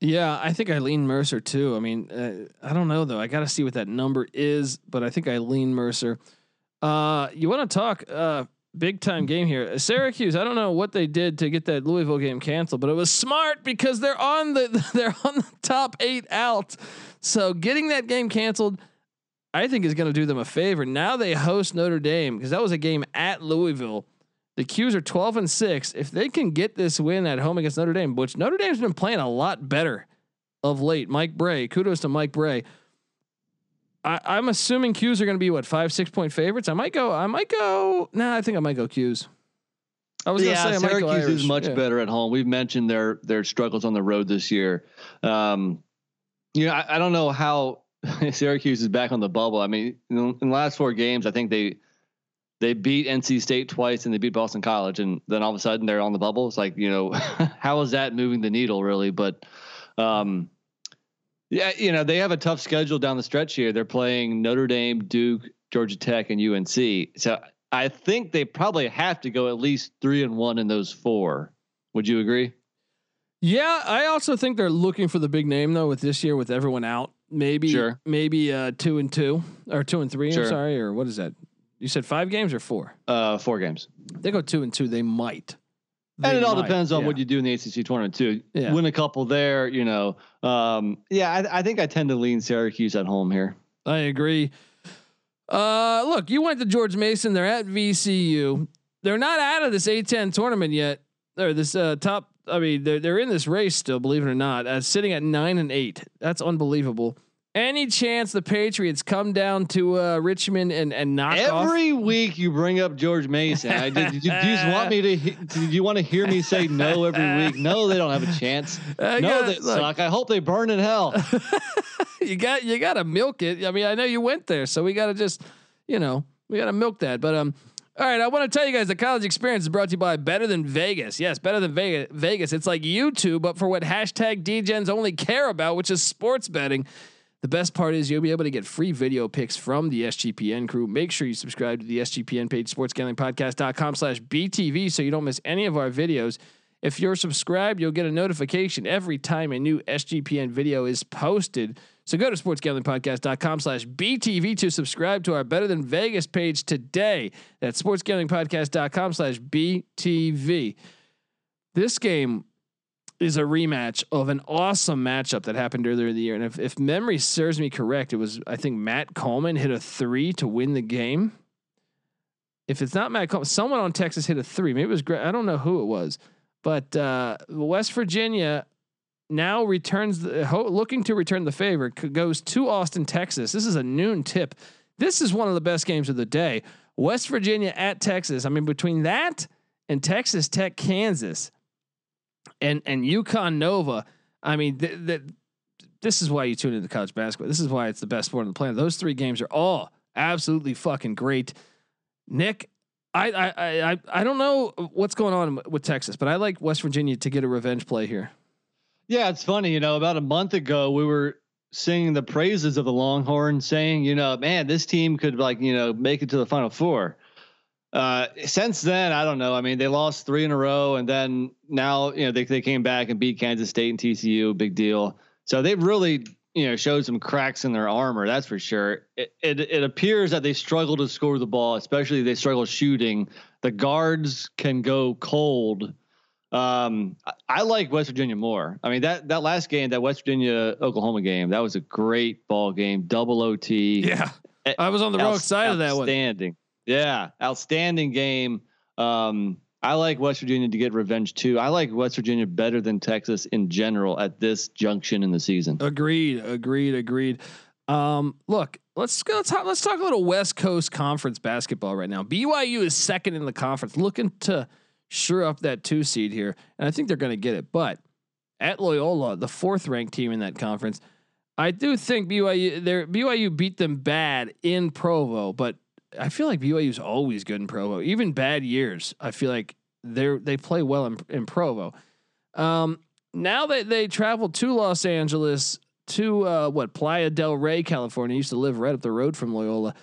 Yeah, I think I lean Mercer too. I mean, uh, I don't know though. I got to see what that number is, but I think I lean Mercer. Uh, you want to talk uh, big time game here, Syracuse. I don't know what they did to get that Louisville game canceled, but it was smart because they're on the they're on the top eight out. So getting that game canceled, I think, is going to do them a favor. Now they host Notre Dame because that was a game at Louisville. The Qs are twelve and six. If they can get this win at home against Notre Dame, which Notre Dame's been playing a lot better of late. Mike Bray, kudos to Mike Bray. I, I'm assuming Qs are going to be what, five, six point favorites. I might go. I might go. Nah, I think I might go Qs. I was yeah, going to say Syracuse I might go Irish. is much yeah. better at home. We've mentioned their their struggles on the road this year. Um, you know, I, I don't know how Syracuse is back on the bubble. I mean, in the last four games, I think they they beat N C State twice and they beat Boston College, and then all of a sudden they're on the bubble. It's like, you know, how is that moving the needle really? But. Um, Yeah, you know, they have a tough schedule down the stretch here. They're playing Notre Dame, Duke, Georgia Tech, and U N C. So I think they probably have to go at least three and one in those four. Would you agree? Yeah, I also think they're looking for the big name though. With this year, with everyone out, maybe sure. maybe uh, two and two or two and three. Sure. I'm sorry, or what is that? You said five games or four? Uh, four games. They go two and two. They might. And it all might. depends on yeah. what you do in the A C C tournament too. Yeah. Win a couple there, you know. Um, yeah, I, I think I tend to lean Syracuse at home here. I agree. Uh, look, you went to George Mason. They're at V C U. They're not out of this A ten tournament yet. They're this uh, top. I mean, they're they're in this race still, believe it or not. Uh, sitting at nine and eight. That's unbelievable. Any chance the Patriots come down to uh, Richmond and and knock off? Every week you bring up George Mason. I did. Did you, do you just want me to? He, did you want to hear me say no every week? No, they don't have a chance. I no, they look. suck. I hope they burn in hell. you got you got to milk it. I mean, I know you went there, so we got to just, you know, we got to milk that. But um, all right, I want to tell you guys the college experience is brought to you by Better Than Vegas. Yes, Better Than Vegas. Vegas. It's like YouTube, but for what hashtag D Gens only care about, which is sports betting. The best part is you'll be able to get free video picks from the S G P N crew. Make sure you subscribe to the S G P N page, sports gambling podcast dot com slash B T V. So you don't miss any of our videos. If you're subscribed, you'll get a notification every time a new S G P N video is posted. So go to sports gambling podcast dot com slash B T V to subscribe to our Better Than Vegas page today. That's sports gambling podcast dot com slash B T V. This game is a rematch of an awesome matchup that happened earlier in the year. And if, if memory serves me correct, it was, I think Matt Coleman hit a three to win the game. If it's not Matt Coleman, someone on Texas hit a three. Maybe it was Greg. I don't know who it was, but uh, West Virginia now returns the ho- looking to return the favor, c- goes to Austin, Texas. This is a noon tip. This is one of the best games of the day. West Virginia at Texas. I mean, between that and Texas Tech, Kansas, and and UConn Nova, I mean, th- th- this is why you tune into college basketball. This is why it's the best sport on the planet. Those three games are all absolutely fucking great. Nick, I I I I don't know what's going on with Texas, but I like West Virginia to get a revenge play here. Yeah, it's funny, you know. About a month ago, we were singing the praises of the Longhorn, saying, you know, man, this team could like, you know, make it to the Final Four. Uh, since then, I don't know. I mean, they lost three in a row, and then now, you know, they, they came back and beat Kansas State and T C U, big deal. So they've really you know, showed some cracks in their armor. That's for sure. It, it, it appears that they struggle to score the ball, especially they struggle shooting. The guards can go cold. Um, I, I like West Virginia more. I mean, that, that last game, that West Virginia, Oklahoma game, that was a great ball game. Double O T. Yeah. I was on the wrong side of that one. Outstanding. Yeah. Outstanding game. Um, I like West Virginia to get revenge too. I like West Virginia better than Texas in general at this junction in the season. Agreed. Agreed. Agreed. Um, look, let's go. Let's talk, let's talk a little West Coast Conference basketball right now. B Y U is second in the conference, looking to shore up that two seed here. And I think they're going to get it, but at Loyola, the fourth ranked team in that conference, I do think B Y U there, B Y U beat them bad in Provo, but I feel like B Y U is always good in Provo, even bad years. I feel like they're, they play well in, in Provo. Um, now that they, they travel to Los Angeles to uh, what Playa del Rey, California. I used to live right up the road from Loyola.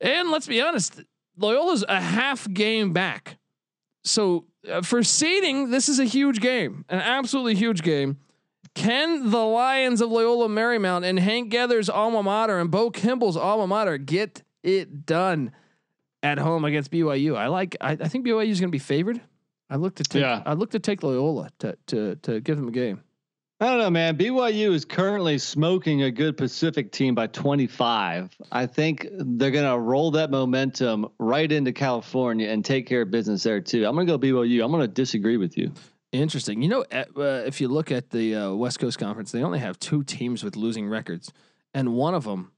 And let's be honest, Loyola's a half game back. So uh, for seeding, this is a huge game, an absolutely huge game. Can the Lions of Loyola Marymount and Hank Gather's alma mater and Bo Kimball's alma mater get it done at home against B Y U? I like, I, I think B Y U is going to be favored. I look to take, yeah. I look to take Loyola to, to, to give them a game. I don't know, man. B Y U is currently smoking a good Pacific team by twenty-five. I think they're going to roll that momentum right into California and take care of business there too. I'm going to go B Y U. I'm going to disagree with you. Interesting. You know, uh, if you look at the uh, West Coast Conference, they only have two teams with losing records, and one of them,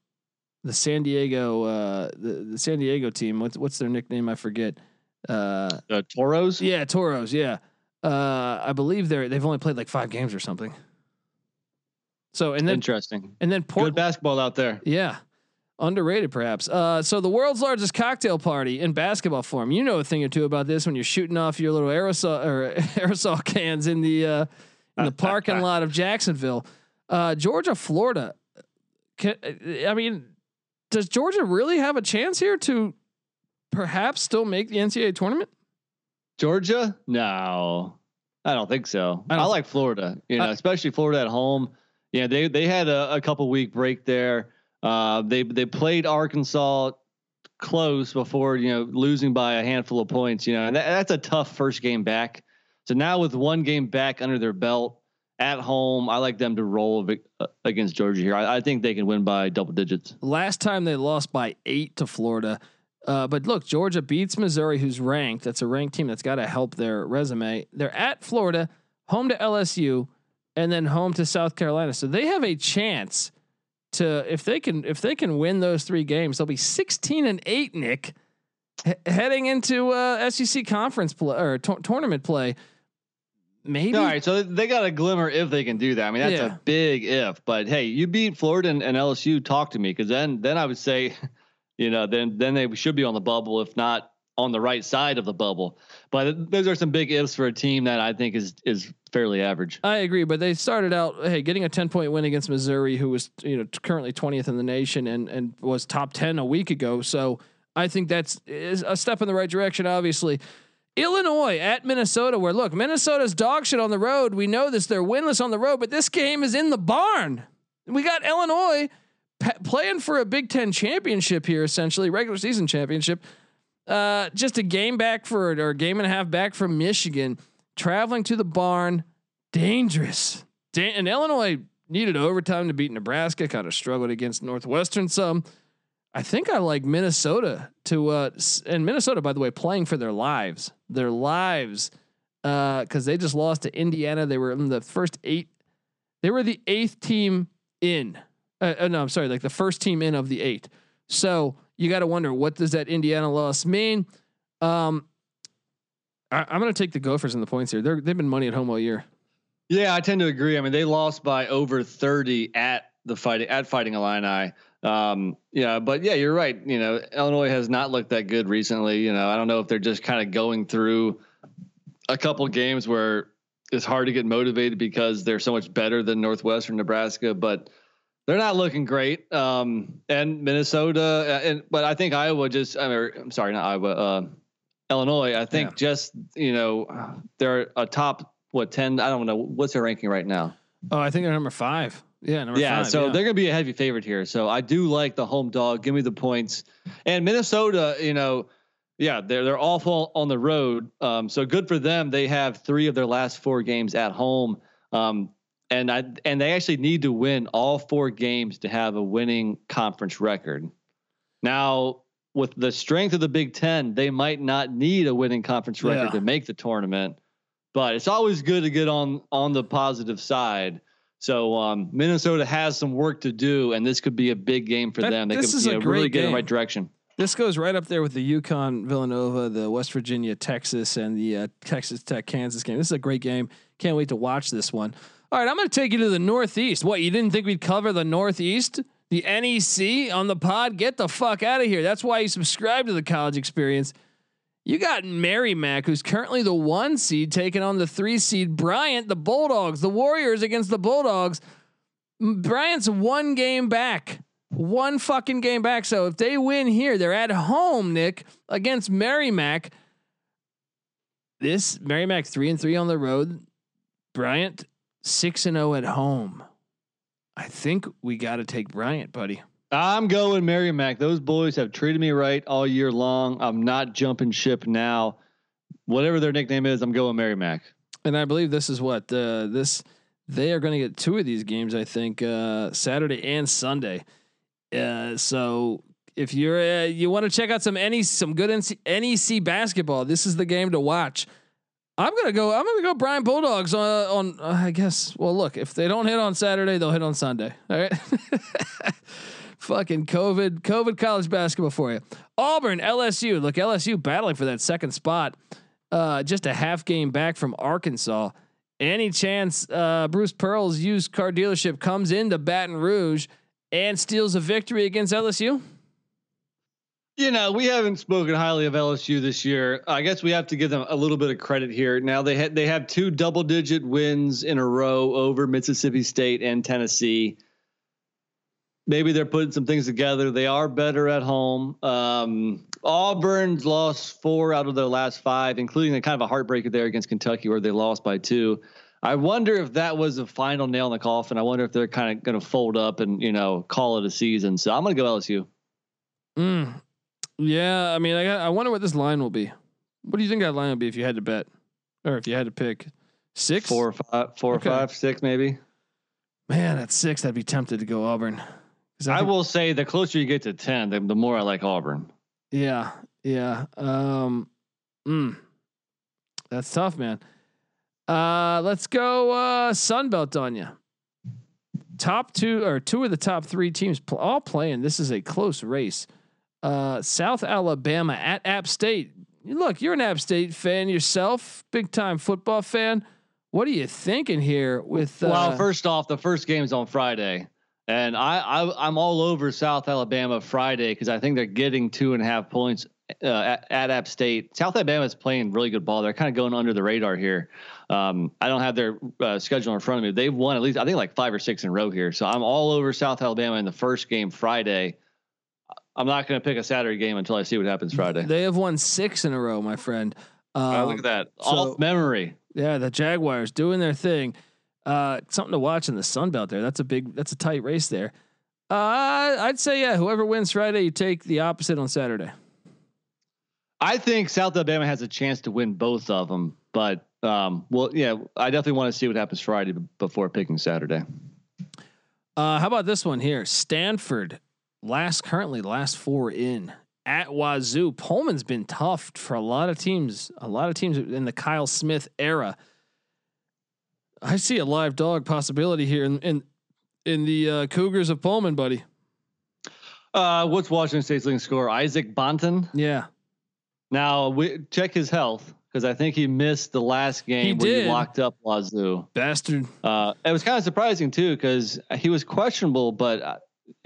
the San Diego, uh, the, the San Diego team. What's what's their nickname? I forget. Uh, uh, Toros. Yeah, Toros. Yeah, uh, I believe they're they've only played like five games or something. So and then interesting. And then Portland, good basketball out there. Yeah, underrated perhaps. Uh, so the world's largest cocktail party in basketball form. You know a thing or two about this when you're shooting off your little aerosol or aerosol cans in the uh, in the parking lot of Jacksonville, uh, Georgia, Florida. Can, I mean, does Georgia really have a chance here to perhaps still make the N C double A tournament? Georgia? No, I don't think so. I, I like Florida, you know, I, especially Florida at home. Yeah, they they had a, a couple week break there. Uh, they they played Arkansas close before, you know, losing by a handful of points. You know, and that, that's a tough first game back. So now with one game back under their belt at home, I like them to roll against Georgia here. I, I think they can win by double digits. Last time they lost by eight to Florida, uh, but look, Georgia beats Missouri, who's ranked. That's a ranked team that's got to help their resume. They're at Florida, home to L S U. And then home to South Carolina. So they have a chance to, if they can, if they can win those three games, they'll be sixteen and eight, Nick, he- heading into uh S E C conference play or t- tournament play. Maybe. All right. So they got a glimmer if they can do that. I mean, that's yeah. a big if, but hey, you beat Florida and, and L S U, talk to me. Cause then, then I would say, you know, then, then they should be on the bubble, if not on the right side of the bubble. But those are some big ifs for a team that I think is, is fairly average. I agree, but they started out, hey, getting a ten point win against Missouri, who was, you know, currently twentieth in the nation and, and was top ten a week ago. So I think that's is a step in the right direction. Obviously Illinois at Minnesota, where look, Minnesota's dog shit on the road. We know this, they're winless on the road, but this game is in the barn. We got Illinois p- playing for a Big Ten championship here, essentially regular season championship. Uh, just a game back for or a game and a half back from Michigan, traveling to the barn. Dangerous. Dan- and Illinois needed overtime to beat Nebraska. Kind of struggled against Northwestern some. I think I like Minnesota to uh, and Minnesota, by the way, playing for their lives, their lives, because uh, they just lost to Indiana. They were in the first eight. They were the eighth team in. Uh, no, I'm sorry, like the first team in of the eight. So you got to wonder, what does that Indiana loss mean? Um, I, I'm going to take the Gophers in the points here. They're, they've been money at home all year. Yeah, I tend to agree. I mean, they lost by over thirty at the fighting at Fighting Illini. Um, yeah, but yeah, you're right. You know, Illinois has not looked that good recently. You know, I don't know if they're just kind of going through a couple games where it's hard to get motivated because they're so much better than Northwestern, Nebraska, but they're not looking great. Um, and Minnesota, and but I think Iowa just, I mean, I'm sorry, not Iowa, uh, Illinois. I think yeah. just, you know, they're a top, what, ten? I don't know. What's their ranking right now? Oh, I think they're number five. Yeah. Number yeah. Five, so yeah. they're going to be a heavy favorite here. So I do like the home dog. Give me the points. And Minnesota, you know, yeah, they're, they're awful on the road. Um, so good for them. They have three of their last four games at home. Um, and I, and they actually need to win all four games to have a winning conference record. Now, with the strength of the Big Ten, they might not need a winning conference record yeah. to make the tournament, but it's always good to get on, on the positive side. So um, Minnesota has some work to do, and this could be a big game for that, them. They could you know, really get game. in the right direction. This goes right up there with the Yukon Villanova, the West Virginia, Texas, and the uh, Texas Tech Kansas game. This is a great game. Can't wait to watch this one. All right, I'm going to take you to the Northeast. What, you didn't think we'd cover the Northeast? The N E C on the pod? Get the fuck out of here. That's why you subscribe to the College Experience. You got Merrimack, who's currently the one seed, taking on the three seed Bryant, the Bulldogs, the Warriors against the Bulldogs. Bryant's one game back, one fucking game back. So if they win here, they're at home, Nick, against Merrimack. This Merrimack three and three on the road, Bryant six and zero at home. I think we got to take Bryant, buddy. I'm going Merrimack. Those boys have treated me right all year long. I'm not jumping ship now. Whatever their nickname is, I'm going Merrimack. And I believe this is what uh, this they are going to get two of these games. I think uh, Saturday and Sunday. Uh, so if you're uh, you want to check out some N E C, some good N C, N E C basketball, this is the game to watch. I'm gonna go. I'm gonna go. Brian Bulldogs uh, on. Uh, I guess. Well, look. If they don't hit on Saturday, they'll hit on Sunday. All right. Fucking COVID. COVID college basketball for you. Auburn, L S U. Look, L S U battling for that second spot. Uh, just a half game back from Arkansas. Any chance uh, Bruce Pearl's used car dealership comes into Baton Rouge and steals a victory against L S U? You know, we haven't spoken highly of L S U this year. I guess we have to give them a little bit of credit here. Now they had, they have two double digit wins in a row over Mississippi State and Tennessee. Maybe they're putting some things together. They are better at home. Um, Auburn's lost four out of their last five, including a kind of a heartbreaker there against Kentucky where they lost by two. I wonder if that was the final nail in the coffin. I wonder if they're kind of going to fold up and, you know, call it a season. So I'm going to go L S U. Mm. Yeah, I mean, I got, I wonder what this line will be. What do you think that line will be if you had to bet, or if you had to pick six, four, five, four, okay. five, six, maybe? Man, at six, I'd be tempted to go Auburn. I, I think, will say the closer you get to ten, the, the more I like Auburn. Yeah, yeah. Um, mm, that's tough, man. Uh, let's go uh, Sunbelt on you. Top two or two of the top three teams pl- all playing. This is a close race. Uh, South Alabama at App State. Look, you're an App State fan yourself, big time football fan. What are you thinking here? With uh, well, first off, the first game's on Friday, and I, I I'm all over South Alabama Friday because I think they're getting two and a half points uh, at, at App State. South Alabama is playing really good ball. They're kind of going under the radar here. Um, I don't have their uh, schedule in front of me. They've won at least I think like five or six in a row here. So I'm all over South Alabama in the first game Friday. I'm not going to pick a Saturday game until I see what happens Friday. They have won six in a row, my friend. Um, oh, look at that. Off so, memory. Yeah. The Jaguars doing their thing. Uh, something to watch in the Sunbelt there. That's a big, that's a tight race there. Uh, I'd say, yeah, whoever wins Friday, you take the opposite on Saturday. I think South Alabama has a chance to win both of them, but um, well, yeah, I definitely want to see what happens Friday b- before picking Saturday. Uh, how about this one here? Stanford, Last currently last four in at Wazoo. Pullman's been tough for a lot of teams, a lot of teams in the Kyle Smith era. I see a live dog possibility here in, in, in the uh, Cougars of Pullman, buddy. Uh, what's Washington State's leading scorer? Isaac Bonten. Yeah. Now we check his health. Cause I think he missed the last game he where did. he locked up Wazoo. Bastard. Uh, it was kind of surprising too, cause he was questionable, but I,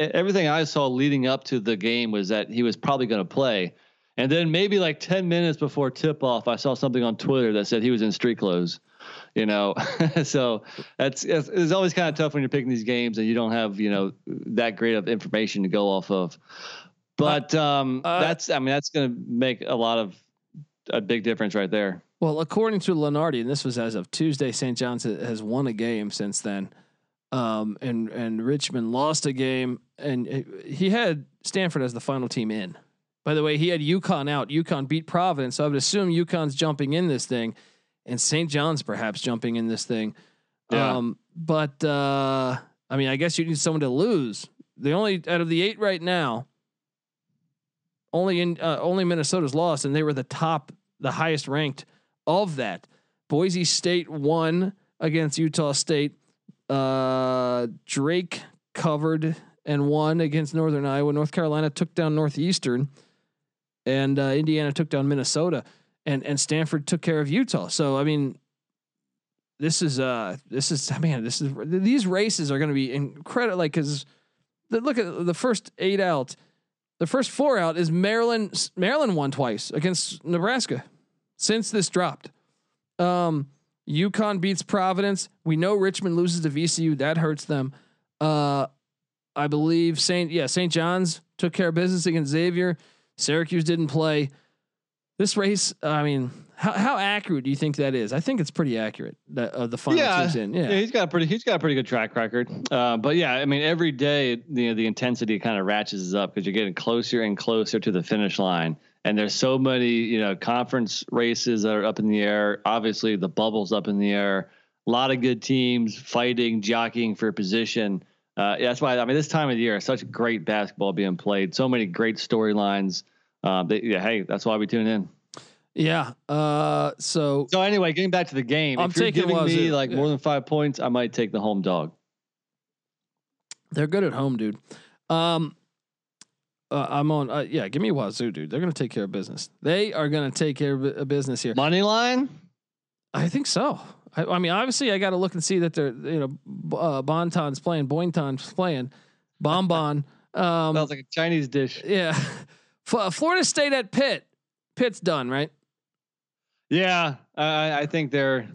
everything I saw leading up to the game was that he was probably going to play. And then maybe like ten minutes before tip off, I saw something on Twitter that said he was in street clothes, you know? So that's, it's, it's always kind of tough when you're picking these games and you don't have, you know, that great of information to go off of, but um, uh, that's, I mean, that's going to make a lot of a big difference right there. Well, according to Lenardi, and this was as of Tuesday, Saint John's has won a game since then. um, and and Richmond lost a game, and he had Stanford as the final team in. By the way, he had UConn out. UConn beat Providence, so I would assume UConn's jumping in this thing, and Saint John's perhaps jumping in this thing. Yeah. Um, but uh, I mean, I guess you need someone to lose. The only out of the eight right now, only in uh, only Minnesota's lost, and they were the top, the highest ranked of that. Boise State won against Utah State. Uh, Drake covered and won against Northern Iowa. North Carolina took down Northeastern, and uh, Indiana took down Minnesota, and and Stanford took care of Utah. So I mean, this is uh this is man this is these races are going to be incredible. Like, because look at the first eight out, the first four out is Maryland. Maryland won twice against Nebraska since this dropped. Um, UConn beats Providence. We know Richmond loses to V C U. That hurts them. Uh, I believe Saint yeah Saint John's took care of business against Xavier. Syracuse didn't play. This race, I mean, how how accurate do you think that is? I think it's pretty accurate. That uh, the final yeah. teams in. Yeah. yeah, he's got a pretty he's got a pretty good track record. Uh, but yeah, I mean, every day the the intensity kind of ratchets up because you're getting closer and closer to the finish line. And there's so many, you know, conference races that are up in the air. Obviously, the bubble's up in the air. A lot of good teams fighting, jockeying for position. Uh, yeah, that's why, I mean, this time of the year, such great basketball being played. So many great storylines. Uh, yeah, hey, that's why we tune in. Yeah. Uh, so. So anyway, getting back to the game, I'm if you're giving me like yeah. more than five points, I might take the home dog. They're good at home, dude. Um, Uh, I'm on. Uh, yeah, give me Wazoo, dude. They're gonna take care of business. They are gonna take care of business here. Money line? I think so. I, I mean, obviously, I got to look and see that they're, you know, uh, Bonton's playing, Boynton's playing, Bonbon. Um, Sounds like a Chinese dish. Yeah. F- Florida State at Pitt. Pitt's done, right? Yeah, I, I think they're.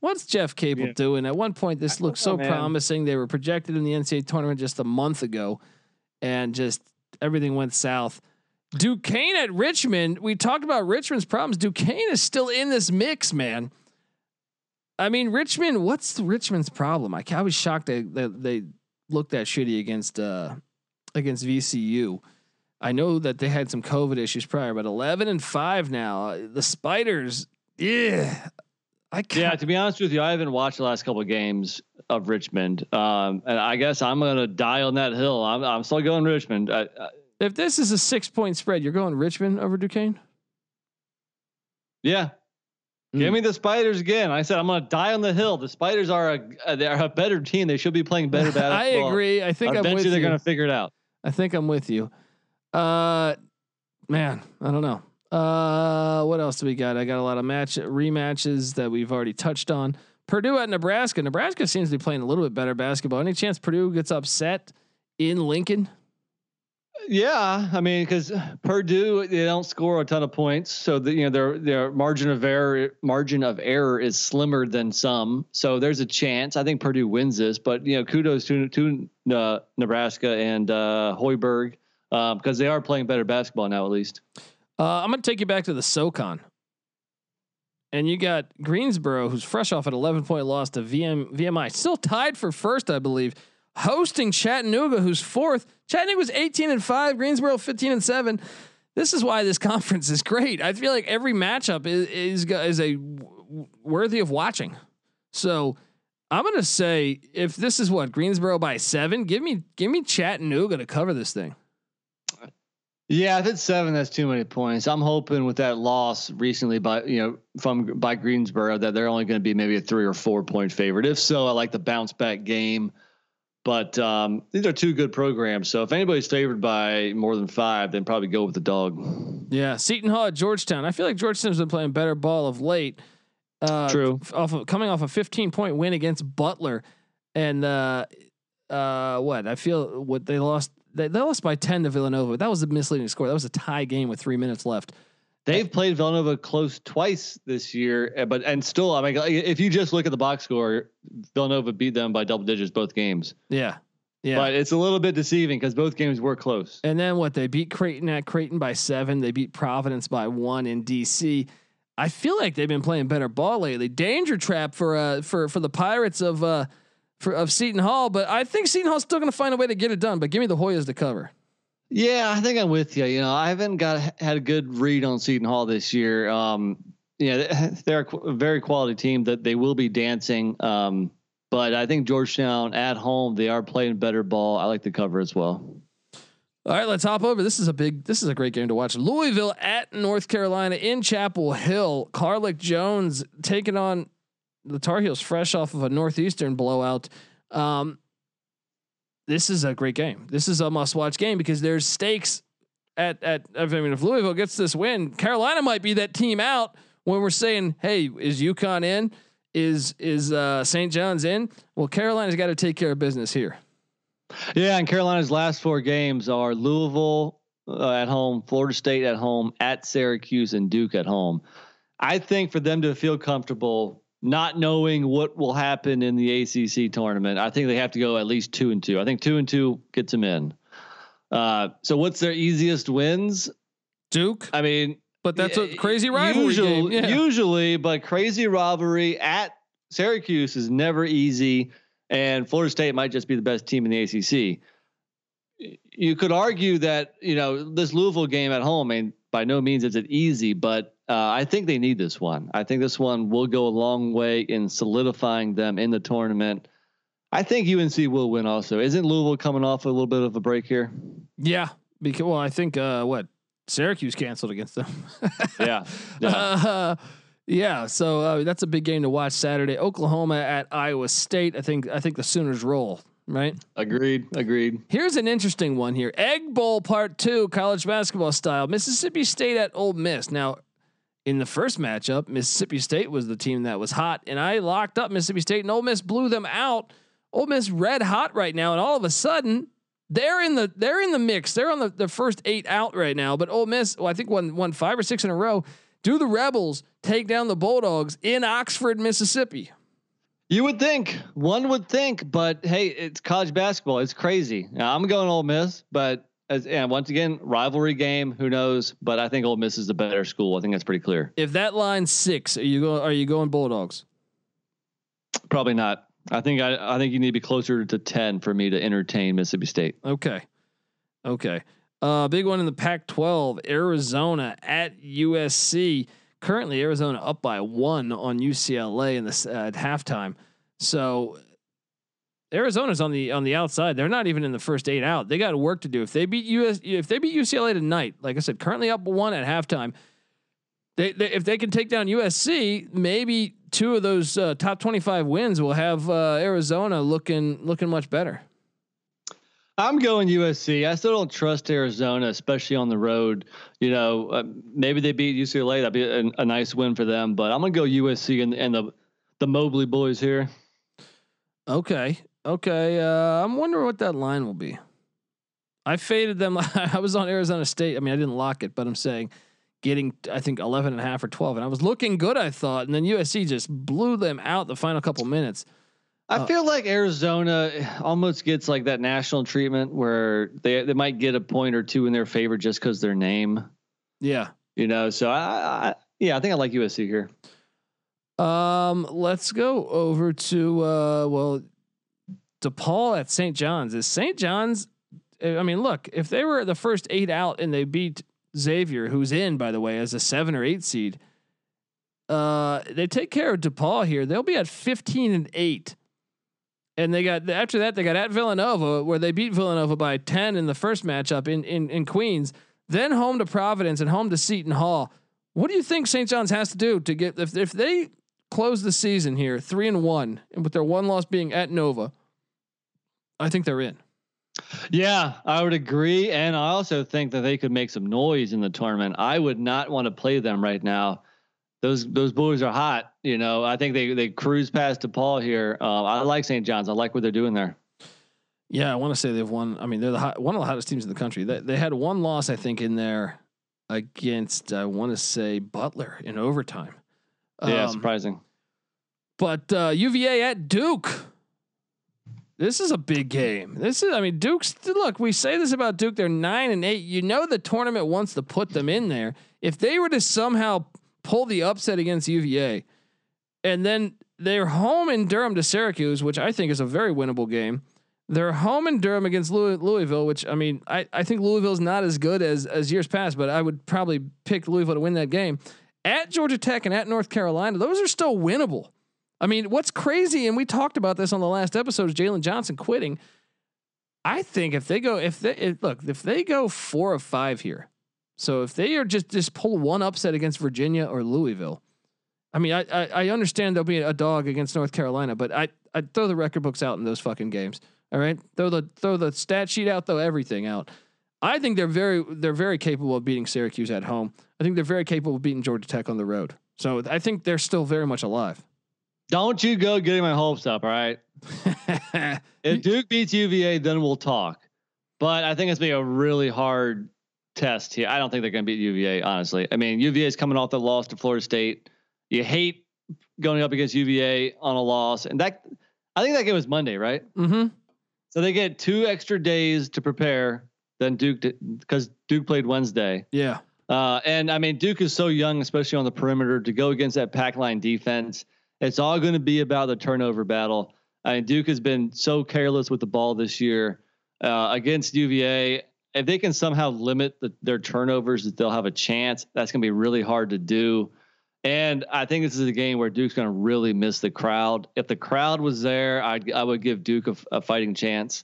What's Jeff Cable yeah. doing? At one point, this I looked so know, promising. They were projected in the N C A A tournament just a month ago, and just. Everything went south. Duquesne at Richmond. We talked about Richmond's problems. Duquesne is still in this mix, man. I mean, Richmond, what's the Richmond's problem? I, I was shocked they, they, they looked that shitty against, uh, against V C U. I know that they had some COVID issues prior, but eleven and five now. The Spiders. Yeah. I can't. Yeah, to be honest with you, I haven't watched the last couple of games of Richmond, um, and I guess I'm gonna die on that hill. I'm I'm still going Richmond. I, I, if this is a six point spread, you're going Richmond over Duquesne. Yeah, mm. Give me the Spiders again. I said I'm gonna die on the hill. The Spiders are a they are a better team. They should be playing better basketball. I agree. I think eventually I'm with they're you. gonna figure it out. I think I'm with you. Uh, man, I don't know. Uh, what else do we got? I got a lot of match rematches that we've already touched on. Purdue at Nebraska. Nebraska seems to be playing a little bit better basketball. Any chance Purdue gets upset in Lincoln? Yeah, I mean, because Purdue, they don't score a ton of points, so the, you know their their margin of error margin of error is slimmer than some. So there's a chance. I think Purdue wins this, but you know, kudos to to uh, Nebraska and uh, Hoiberg because um, they are playing better basketball now, at least. Uh, I'm going to take you back to the SoCon, and you got Greensboro, who's fresh off an eleven point loss to V M, V M I, still tied for first, I believe, hosting Chattanooga, who's fourth. Chattanooga was eighteen and five, Greensboro fifteen and seven. This is why this conference is great. I feel like every matchup is is, is a w- worthy of watching. So I'm going to say, if this is what Greensboro by seven, give me give me Chattanooga to cover this thing. Yeah, if it's seven, that's too many points. I'm hoping with that loss recently by you know from by Greensboro that they're only going to be maybe a three or four point favorite. If so, I like the bounce back game. But um, these are two good programs, so if anybody's favored by more than five, then probably go with the dog. Yeah, Seton Hall at Georgetown. I feel like Georgetown's been playing better ball of late. Uh, True. Off of, coming off a fifteen point win against Butler, and uh, uh, what I feel what they lost. They lost by ten to Villanova. That was a misleading score. That was a tie game with three minutes left. They've played Villanova close twice this year, but and still, I mean, if you just look at the box score, Villanova beat them by double digits both games. Yeah, yeah. But it's a little bit deceiving because both games were close. And then what? They beat Creighton at Creighton by seven. They beat Providence by one in D C. I feel like they've been playing better ball lately. Danger trap for uh for for the Pirates of uh. for of Seton Hall, but I think Seton Hall's still going to find a way to get it done. But give me the Hoyas to cover. Yeah, I think I'm with you. You know, I haven't got had a good read on Seton Hall this year. Um, yeah, they're a very quality team that they will be dancing. Um, but I think Georgetown at home, they are playing better ball. I like the cover as well. All right, let's hop over. This is a big, this is a great game to watch. Louisville at North Carolina in Chapel Hill. Carlick Jones taking on the Tar Heels, fresh off of a Northeastern blowout. Um, this is a great game. This is a must watch game because there's stakes at, at, I mean, if Louisville gets this win, Carolina might be that team out when we're saying, hey, is UConn in? Is, is uh, Saint John's in? Well, Carolina's got to take care of business here. Yeah, and Carolina's last four games are Louisville uh, at home, Florida State at home, at Syracuse, and Duke at home. I think for them to feel comfortable, not knowing what will happen in the A C C tournament, I think they have to go at least two and two. I think two and two gets them in. Uh, so what's their easiest wins? Duke. I mean, but that's a crazy rivalry. Usually, game. Yeah. usually, but crazy rivalry at Syracuse is never easy. And Florida State might just be the best team in the A C C. You could argue that, you know, this Louisville game at home, I mean, by no means is it easy, but uh, I think they need this one. I think this one will go a long way in solidifying them in the tournament. I think U N C will win also. Isn't Louisville coming off a little bit of a break here? Yeah. Because, well, I think uh, what Syracuse canceled against them. yeah. Yeah. Uh, Yeah, so uh, that's a big game to watch Saturday. Oklahoma at Iowa State. I think I think the Sooners roll, right? Agreed. Agreed. Here's an interesting one here. Egg Bowl Part Two, college basketball style. Mississippi State at Ole Miss. Now, in the first matchup, Mississippi State was the team that was hot, and I locked up Mississippi State, and Ole Miss blew them out. Ole Miss red hot right now, and all of a sudden they're in the they're in the mix. They're on the, the first eight out right now. But Ole Miss, well, I think won won five or six in a row. Do the Rebels take down the Bulldogs in Oxford, Mississippi? You would think, one would think, but hey, it's college basketball. It's crazy. Now, I'm going Ole Miss, but as, and once again, rivalry game. Who knows? But I think Ole Miss is the better school. I think that's pretty clear. If that line's six, are you going? Are you going Bulldogs? Probably not. I think I, I think you need to be closer to ten for me to entertain Mississippi State. Okay. Okay. Uh, big one in the Pac twelve, Arizona at U S C. Currently, Arizona up by one on U C L A in the uh, at halftime. So Arizona's on the on the outside. They're not even in the first eight out. They got work to do. If they beat U S, if they beat U C L A tonight, like I said, currently up one at halftime. They, they if they can take down U S C, maybe two of those uh, top twenty-five wins will have uh, Arizona looking looking much better. I'm going U S C. I still don't trust Arizona, especially on the road. You know, uh, maybe they beat U C L A. That'd be a, a nice win for them. But I'm gonna go U S C and, and the the Mobley boys here. Okay, okay. Uh, I'm wondering what that line will be. I faded them. I was on Arizona State. I mean, I didn't lock it, but I'm saying getting I think eleven and a half or twelve, and I was looking good, I thought, and then U S C just blew them out the final couple minutes. I feel like Arizona almost gets like that national treatment where they they might get a point or two in their favor just because their name. Yeah. You know, so I, I yeah, I think I like U S C here. Um, let's go over to uh well DePaul at Saint John's. Is Saint John's I mean, look, if they were the first eight out and they beat Xavier, who's in, by the way, as a seven or eight seed, uh they take care of DePaul here. They'll be at fifteen and eight. And they got after that they got at Villanova, where they beat Villanova by ten in the first matchup in in in Queens. Then home to Providence and home to Seton Hall. What do you think Saint John's has to do to get if if they close the season here three and one, and with their one loss being at Nova? I think they're in. Yeah, I would agree, and I also think that they could make some noise in the tournament. I would not want to play them right now. Those those boys are hot, you know. I think they they cruise past DePaul here. Uh, I like Saint John's. I like what they're doing there. Yeah, I want to say they've won. I mean, they're the hot, one of the hottest teams in the country. They they had one loss, I think, in there against I want to say Butler in overtime. Um, yeah, surprising. But uh, U V A at Duke. This is a big game. This is I mean Duke's look. We say this about Duke. They're nine and eight. You know the tournament wants to put them in there. If they were to somehow pull the upset against U V A, and then They're home in Durham to Syracuse, which I think is a very winnable game. They're home in Durham against Louis, Louisville, which I mean, I, I think Louisville's not as good as as years past, but I would probably pick Louisville to win that game. At Georgia Tech and at North Carolina, those are still winnable. I mean, what's crazy, and we talked about this on the last episode, is Jalen Johnson quitting. I think if they go, if they if, look, if they go four of five here, so if they are just just pull one upset against Virginia or Louisville, I mean, I I, I understand there'll be a dog against North Carolina, but I I throw the record books out in those fucking games. All right, throw the throw the stat sheet out, throw everything out. I think they're very they're very capable of beating Syracuse at home. I think they're very capable of beating Georgia Tech on the road. So I think they're still very much alive. Don't you go getting my hopes up, all right? If Duke beats U V A, then we'll talk. But I think it's been a really hard test here. I don't think they're going to beat U V A, honestly. I mean, U V A is coming off the loss to Florida State. You hate going up against U V A on a loss, and that I think that game was Monday, right? Mm-hmm. So they get two extra days to prepare than Duke because Duke played Wednesday. Yeah. Uh, and I mean, Duke is so young, especially on the perimeter, to go against that pack line defense. It's all going to be about the turnover battle. I mean, Duke has been so careless with the ball this year uh, against U V A. If they can somehow limit the, their turnovers, they'll have a chance. That's going to be really hard to do. And I think this is a game where Duke's going to really miss the crowd. If the crowd was there, I'd, I would give Duke a, a fighting chance.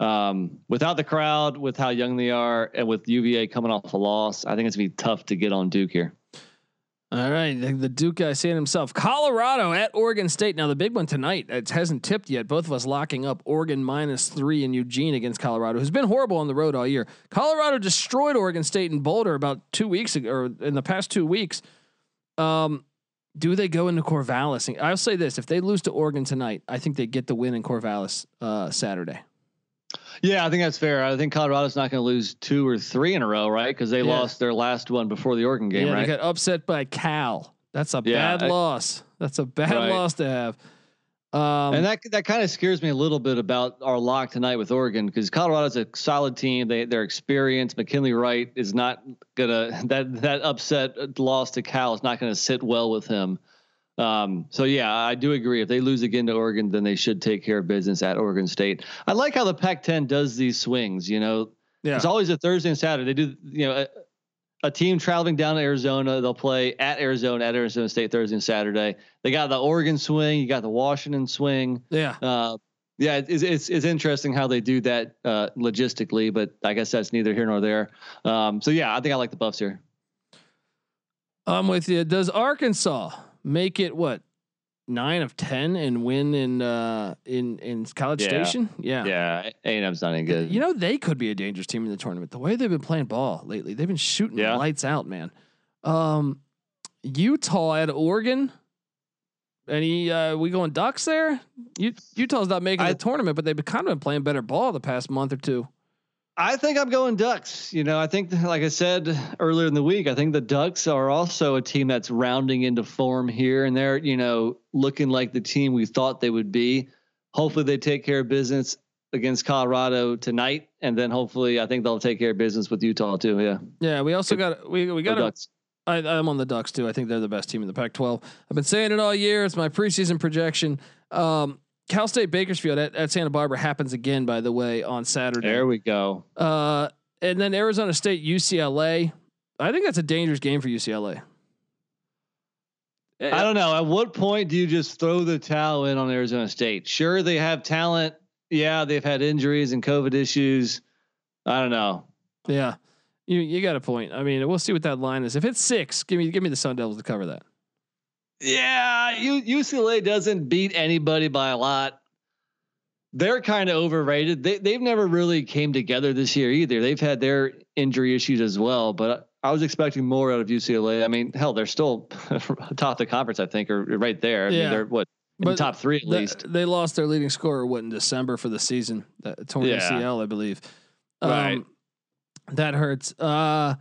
Um, without the crowd, with how young they are, and with U V A coming off a loss, I think it's going to be tough to get on Duke here. All right, the, the Duke guy saying himself, Colorado at Oregon State. Now the big one tonight, it hasn't tipped yet. Both of us locking up Oregon minus three in Eugene against Colorado, who's been horrible on the road all year. Colorado destroyed Oregon State in Boulder about two weeks ago, or in the past two weeks. Um, do they go into Corvallis? I'll say this: if they lose to Oregon tonight, I think they get the win in Corvallis uh, Saturday. Yeah, I think that's fair. I think Colorado's not going to lose two or three in a row, right? Because they yeah. lost their last one before the Oregon game, yeah, right? They got upset by Cal. That's a yeah, bad I, loss. That's a bad right. loss to have. Um, and that that kind of scares me a little bit about our lock tonight with Oregon, because Colorado's a solid team. They they're experienced. McKinley Wright is not gonna that that upset loss to Cal is not going to sit well with him. Um, so yeah, I do agree. If they lose again to Oregon, then they should take care of business at Oregon State. I like how the Pac ten does these swings. You know, yeah. It's always a Thursday and Saturday. They do you know a, a team traveling down to Arizona. They'll play at Arizona, at Arizona State Thursday and Saturday. They got the Oregon swing. You got the Washington swing. Yeah, uh, yeah. It, it's it's it's interesting how they do that uh, logistically, but I guess that's neither here nor there. Um, so yeah, I think I like the Buffs here. I'm with you. Does Arkansas make it what nine of ten and win in uh, in in College yeah. Station? Yeah, yeah. A and M's not any good. You know they could be a dangerous team in the tournament. The way they've been playing ball lately, they've been shooting yeah. lights out, man. Um, Utah at Oregon. Any uh, we going Ducks there? U- Utah's not making I, the tournament, but they've been kind of been playing better ball the past month or two. I think I'm going Ducks. You know, I think, like I said earlier in the week, I think the Ducks are also a team that's rounding into form here, and they're, you know, looking like the team we thought they would be. Hopefully they take care of business against Colorado tonight. And then hopefully I think they'll take care of business with Utah too. Yeah. Yeah. We also got, we, we got, a, Ducks. I, I'm on the Ducks too. I think they're the best team in the Pac twelve. I've been saying it all year. It's my preseason projection. Um, Cal State Bakersfield at, at Santa Barbara happens again, by the way, on Saturday. There we go. Uh, and then Arizona State U C L A. I think that's a dangerous game for U C L A. I don't know. At what point do you just throw the towel in on Arizona State? Sure, they have talent. Yeah, they've had injuries and COVID issues. I don't know. Yeah, you you got a point. I mean, we'll see what that line is. If it's six, give me give me the Sun Devils to cover that. Yeah, U C L A doesn't beat anybody by a lot. They're kind of overrated. They they've never really came together this year either. They've had their injury issues as well, but I was expecting more out of U C L A. I mean, hell, they're still top of the conference, I think, or right there. I yeah. mean, they're what in the top three at the, least. They lost their leading scorer what in December for the season, torn yeah. A C L, I believe. Um, right, that hurts. Uh,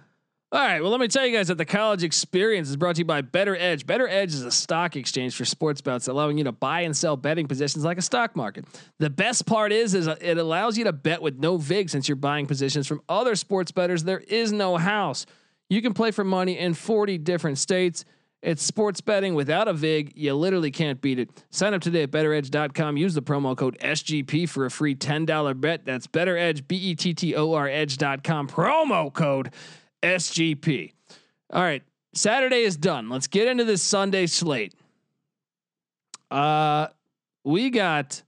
All right. Well, let me tell you guys that the College Experience is brought to you by Better Edge. Better Edge is a stock exchange for sports bets, allowing you to buy and sell betting positions like a stock market. The best part is, is it allows you to bet with no vig since you're buying positions from other sports bettors. There is no house. You can play for money in forty different states. It's sports betting without a vig. You literally can't beat it. Sign up today at better edge dot com. Use the promo code S G P for a free ten dollar bet. That's Better Edge, B E T T O R edge dot com. Promo code S G P. All right. Saturday is done. Let's get into this Sunday slate. Uh, we got,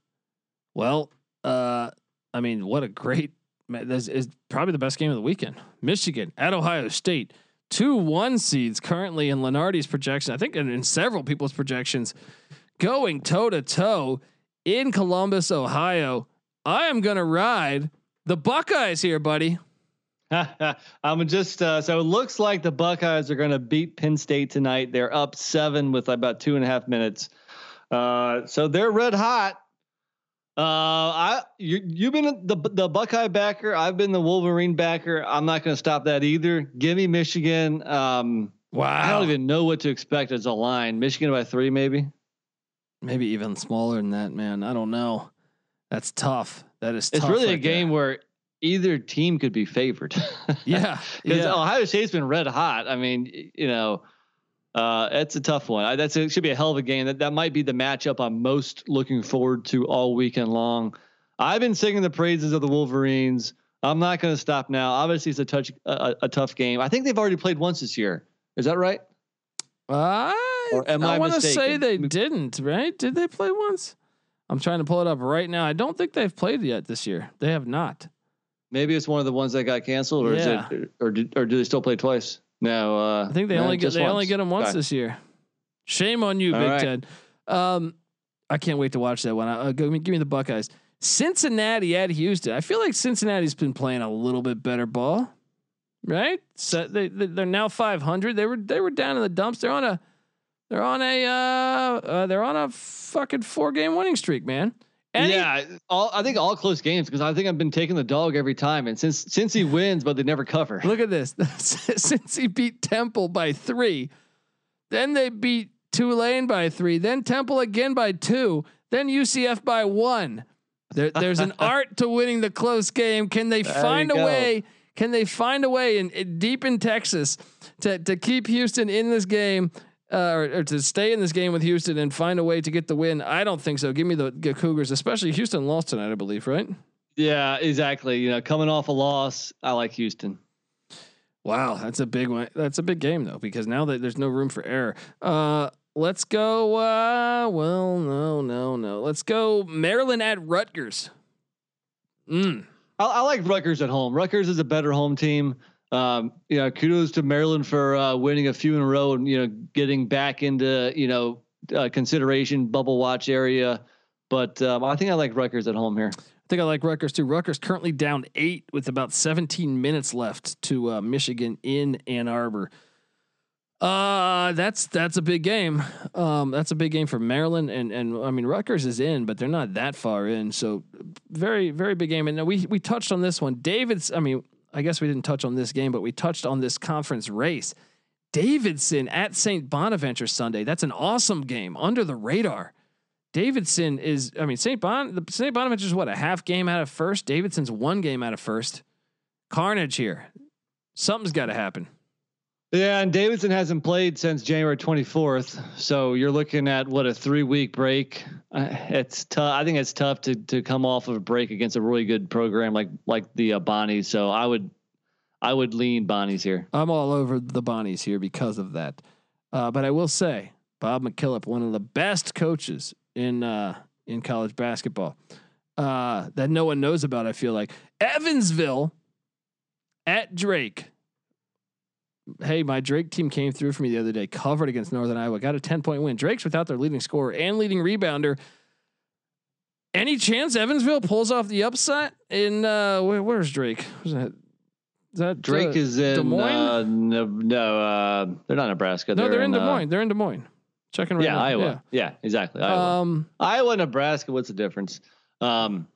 well, uh, I mean, what a great, this is probably the best game of the weekend. Michigan at Ohio State. Two one seeds currently in Lenardi's projection, I think, and in several people's projections, going toe to toe in Columbus, Ohio. I am gonna ride the Buckeyes here, buddy. I'm just uh, so it looks like the Buckeyes are gonna beat Penn State tonight. They're up seven with about two and a half minutes, uh, so they're red hot. Uh, I you you've been the the Buckeye backer. I've been the Wolverine backer. I'm not going to stop that either. Give me Michigan. Um, wow. I don't even know what to expect as a line. Michigan by three, maybe, maybe even smaller than that. Man, I don't know. That's tough. That is. It's tough really right a game there. Where either team could be favored. yeah, because yeah. Ohio State's been red hot. I mean, you know. Uh, that's a tough one. I, that's it should be a hell of a game. That that might be the matchup I'm most looking forward to all weekend long. I've been singing the praises of the Wolverines. I'm not going to stop now. Obviously, it's a touch a, a tough game. I think they've already played once this year. Is that right? Uh, or am I, I want to say they didn't. Right? Did they play once? I'm trying to pull it up right now. I don't think they've played yet this year. They have not. Maybe it's one of the ones that got canceled, or yeah. is it, or do, or do they still play twice? No, uh, I think they no, only get, they once. only get them once okay. this year. Shame on you, All Big right. Ten. Um, I can't wait to watch that one. Uh, give me, give me the Buckeyes. Cincinnati at Houston. I feel like Cincinnati's been playing a little bit better ball, right? So they, they they're now five hundred. They were they were down in the dumps. They're on a they're on a uh, uh they're on a fucking four game winning streak, man. Any? Yeah, all, I think all close games because I think I've been taking the dog every time, and since since he wins, but they never cover. Look at this. Since he beat Temple by three, then they beat Tulane by three, then Temple again by two, then U C F by one. There, there's an art to winning the close game. Can they there find a go. way? Can they find a way in, in deep in Texas to to keep Houston in this game? Uh, or, or to stay in this game with Houston and find a way to get the win. I don't think so. Give me the, the Cougars, especially Houston lost tonight, I believe, right? Yeah, exactly. You know, coming off a loss, I like Houston. Wow. That's a big one. That's a big game though, because now that there's no room for error. Uh, let's go. Uh, well, no, no, no. Let's go Maryland at Rutgers. Mm. I, I like Rutgers at home. Rutgers is a better home team. Um, you know, kudos to Maryland for uh, winning a few in a row and, you know, getting back into, you know, uh, consideration bubble watch area. But um, I think I like Rutgers at home here. I think I like Rutgers too. Rutgers currently down eight with about seventeen minutes left to uh, Michigan in Ann Arbor. Uh, that's, that's a big game. Um, that's a big game for Maryland. And, and I mean, Rutgers is in, but they're not that far in. So very, very big game. And we, we touched on this one. David's, I mean, I guess we didn't touch on this game, but we touched on this conference race. Davidson at Saint Bonaventure Sunday. That's an awesome game under the radar. Davidson is, I mean, Saint Bon, Saint Bonaventure is what, a half game out of first? Davidson's one game out of first. Carnage here. Something's got to happen. Yeah. And Davidson hasn't played since January twenty-fourth. So you're looking at what, a three week break. Uh, it's tough. I think it's tough to, to come off of a break against a really good program like, like the uh, Bonnies. So I would, I would lean Bonnies here. I'm all over the Bonnies here because of that. Uh, but I will say Bob McKillop, one of the best coaches in, uh, in college basketball, uh, that no one knows about. I feel like Evansville at Drake. Hey, my Drake team came through for me the other day, covered against Northern Iowa, got a ten point win. Drake's without their leading scorer and leading rebounder. Any chance Evansville pulls off the upset in, uh, where, where's Drake? Is that, is that Drake uh, is in, Des Moines? Uh, no, no uh, they're not Nebraska. No, they're, they're in, in Des Moines. Uh, they're in Des Moines. Checking right yeah, now. Iowa. Yeah. yeah, exactly. Iowa. Um, Iowa, Nebraska. What's the difference? Um,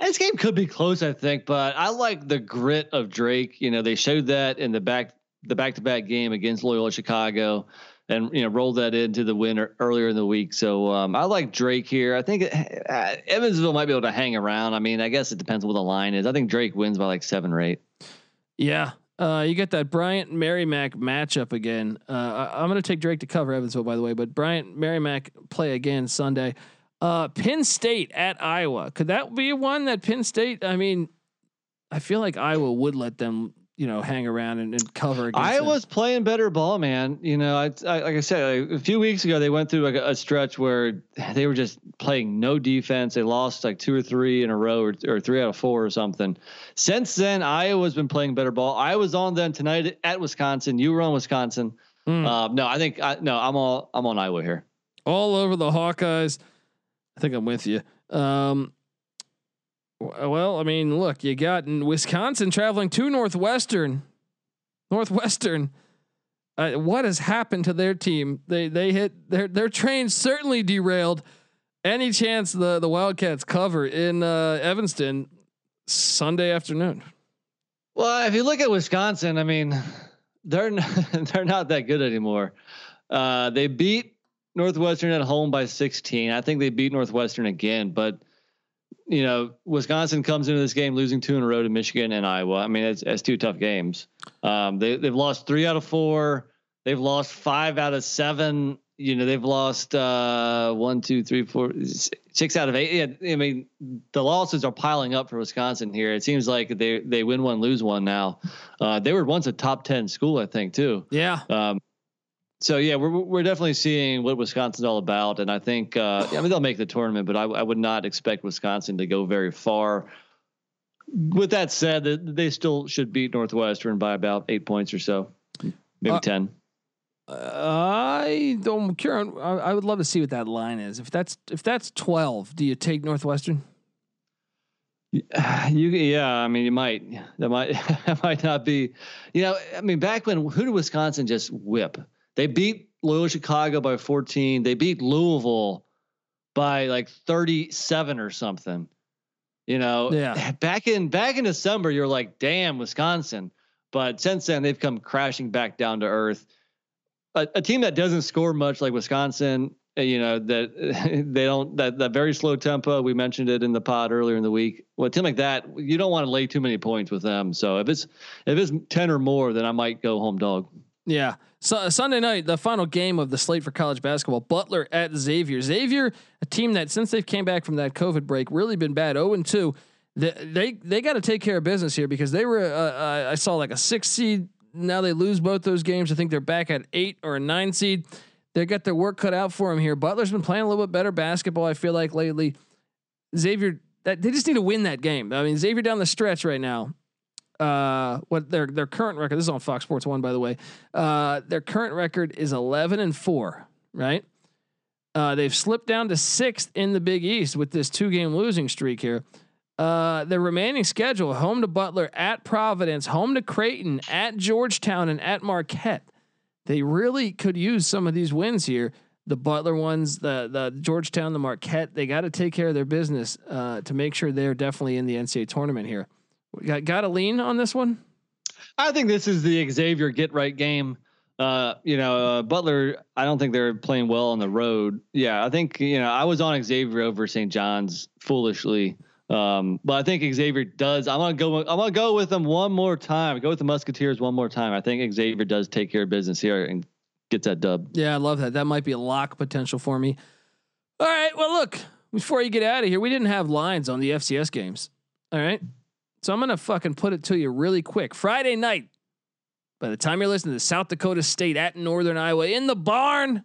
This game could be close, I think, but I like the grit of Drake. You know, they showed that in the back, the back-to-back game against Loyola Chicago, and you know rolled that into the winner earlier in the week. So um, I like Drake here. I think it, uh, Evansville might be able to hang around. I mean, I guess it depends on what the line is. I think Drake wins by like seven or eight. Yeah, Uh, you got that Bryant Merrimack matchup again. Uh, I, I'm going to take Drake to cover Evansville, by the way, but Bryant Merrimack play again Sunday. Uh, Penn State at Iowa. Could that be one that Penn State? I mean, I feel like Iowa would let them, you know, hang around and, and cover. Iowa's them. Playing better ball, man. You know, I, I like I said, like a few weeks ago, they went through like a, a stretch where they were just playing no defense. They lost like two or three in a row or, or three out of four or something. Since then, Iowa's been playing better ball. I was on them tonight at Wisconsin. You were on Wisconsin. Mm. Uh, no, I think I, no, I'm all, I'm on Iowa here. All over the Hawkeyes. I think I'm with you. Um, Well, I mean, look, you got in Wisconsin traveling to Northwestern, Northwestern. Uh, what has happened to their team? They they hit their their train certainly derailed. Any chance the the Wildcats cover in uh, Evanston Sunday afternoon? Well, if you look at Wisconsin, I mean, they're not, they're not that good anymore. Uh, they beat Northwestern at home by sixteen. I think they beat Northwestern again, but. You know, Wisconsin comes into this game losing two in a row to Michigan and Iowa. I mean, it's, it's two tough games. Um, they they've lost three out of four. They've lost five out of seven. You know, they've lost uh, one, two, three, four, six out of eight. Yeah, I mean, the losses are piling up for Wisconsin here. It seems like they they win one, lose one now. Uh, they were once a top ten school, I think, too. Yeah. Um, So yeah, we're we're definitely seeing what Wisconsin's all about, and I think uh, I mean they'll make the tournament, but I, I would not expect Wisconsin to go very far. With that said, they still should beat Northwestern by about eight points or so, maybe uh, ten. I don't care. I would love to see what that line is. If that's if that's twelve, do you take Northwestern? You, yeah, I mean, you might, that might, that might not be, you know, I mean, back when who did Wisconsin just whip? They beat Loyola Chicago by fourteen. They beat Louisville by like thirty-seven or something. You know, yeah. back in back in December, you're like, damn, Wisconsin. But since then, they've come crashing back down to earth. A, a team that doesn't score much, like Wisconsin, you know, that they don't that that very slow tempo. We mentioned it in the pod earlier in the week. Well, a team like that, you don't want to lay too many points with them. So if it's if it's ten or more, then I might go home dog. Yeah. So Sunday night, the final game of the slate for college basketball, Butler at Xavier. Xavier, a team that since they've came back from that COVID break, really been bad. oh and two. They they, they got to take care of business here because they were, uh, I saw like a six seed. Now they lose both those games. I think they're back at eight or a nine seed. They got their work cut out for them here. Butler's been playing a little bit better basketball, I feel like, lately. Xavier, that they just need to win that game. I mean, Xavier down the stretch right now. Uh, what their their current record? This is on Fox Sports One, by the way. Uh, their current record is eleven and four. Right? Uh, they've slipped down to sixth in the Big East with this two game losing streak here. Uh, their remaining schedule: home to Butler, at Providence, home to Creighton, at Georgetown, and at Marquette. They really could use some of these wins here. The Butler ones, the the Georgetown, the Marquette. They got to take care of their business uh, to make sure they're definitely in the N C double A tournament here. We got, got to lean on this one. I think this is the Xavier get right game. Uh, you know, uh, Butler, I don't think they're playing well on the road. Yeah. I think, you know, I was on Xavier over Saint John's foolishly. Um, but I think Xavier does. I'm going to go, I'm going to go with them one more time. Go with the Musketeers one more time. I think Xavier does take care of business here and gets that dub. Yeah. I love that. That might be a lock potential for me. All right. Well, look, before you get out of here, we didn't have lines on the F C S games. All right. So I'm going to fucking put it to you really quick. Friday night, by the time you're listening to South Dakota State at Northern Iowa in the barn,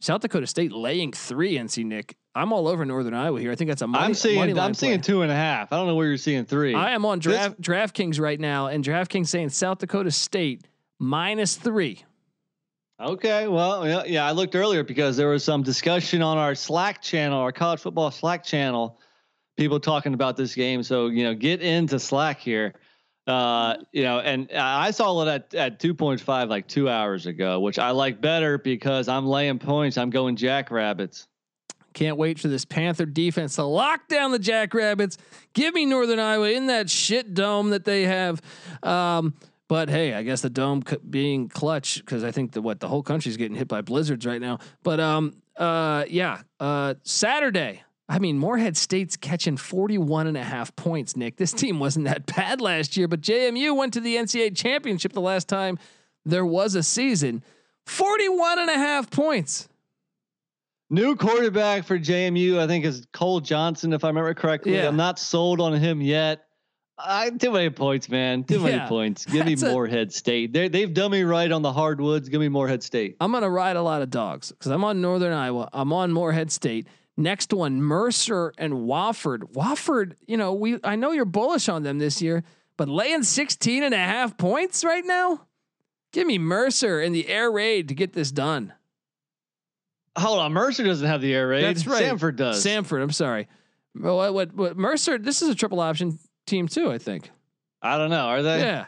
South Dakota State laying three, N C Nick. I'm all over Northern Iowa here. I think that's a money, I'm seeing, money line I'm play. Seeing two and a half. I don't know where you're seeing three. I am on draft, DraftKings right now, and DraftKings saying South Dakota State minus three. Okay. Well, yeah, I looked earlier because there was some discussion on our Slack channel, our college football Slack channel, people talking about this game. So, you know, get into Slack here. Uh, you know, and I saw it at, at two point five, like two hours ago, which I like better because I'm laying points. I'm going Jackrabbits. Can't wait for this Panther defense to lock down the Jackrabbits. Give me Northern Iowa in that shit dome that they have. Um, But hey, I guess the dome being clutch because I think that what the whole country's getting hit by blizzards right now. But um, uh, yeah, uh, Saturday, I mean, Morehead State's catching forty-one and a half points, Nick. This team wasn't that bad last year, but J M U went to the N C double A championship the last time there was a season. forty-one and a half points. New quarterback for J M U, I think, is Cole Johnson, if I remember correctly. Yeah. I'm not sold on him yet. I too many points, man. Too many yeah. points. Give me Morehead State. They they've done me right on the hardwoods. Give me Morehead State. I'm gonna ride a lot of dogs because I'm on Northern Iowa. I'm on Morehead State. Next one, Mercer and Wofford. Wofford, you know, we I know you're bullish on them this year, but laying sixteen and a half points right now. Give me Mercer in the air raid to get this done. Hold on, Mercer doesn't have the air raid. That's right. Samford does. Samford, I'm sorry. What, what, what Mercer? This is a triple option team too, I think. I don't know. Are they? Yeah.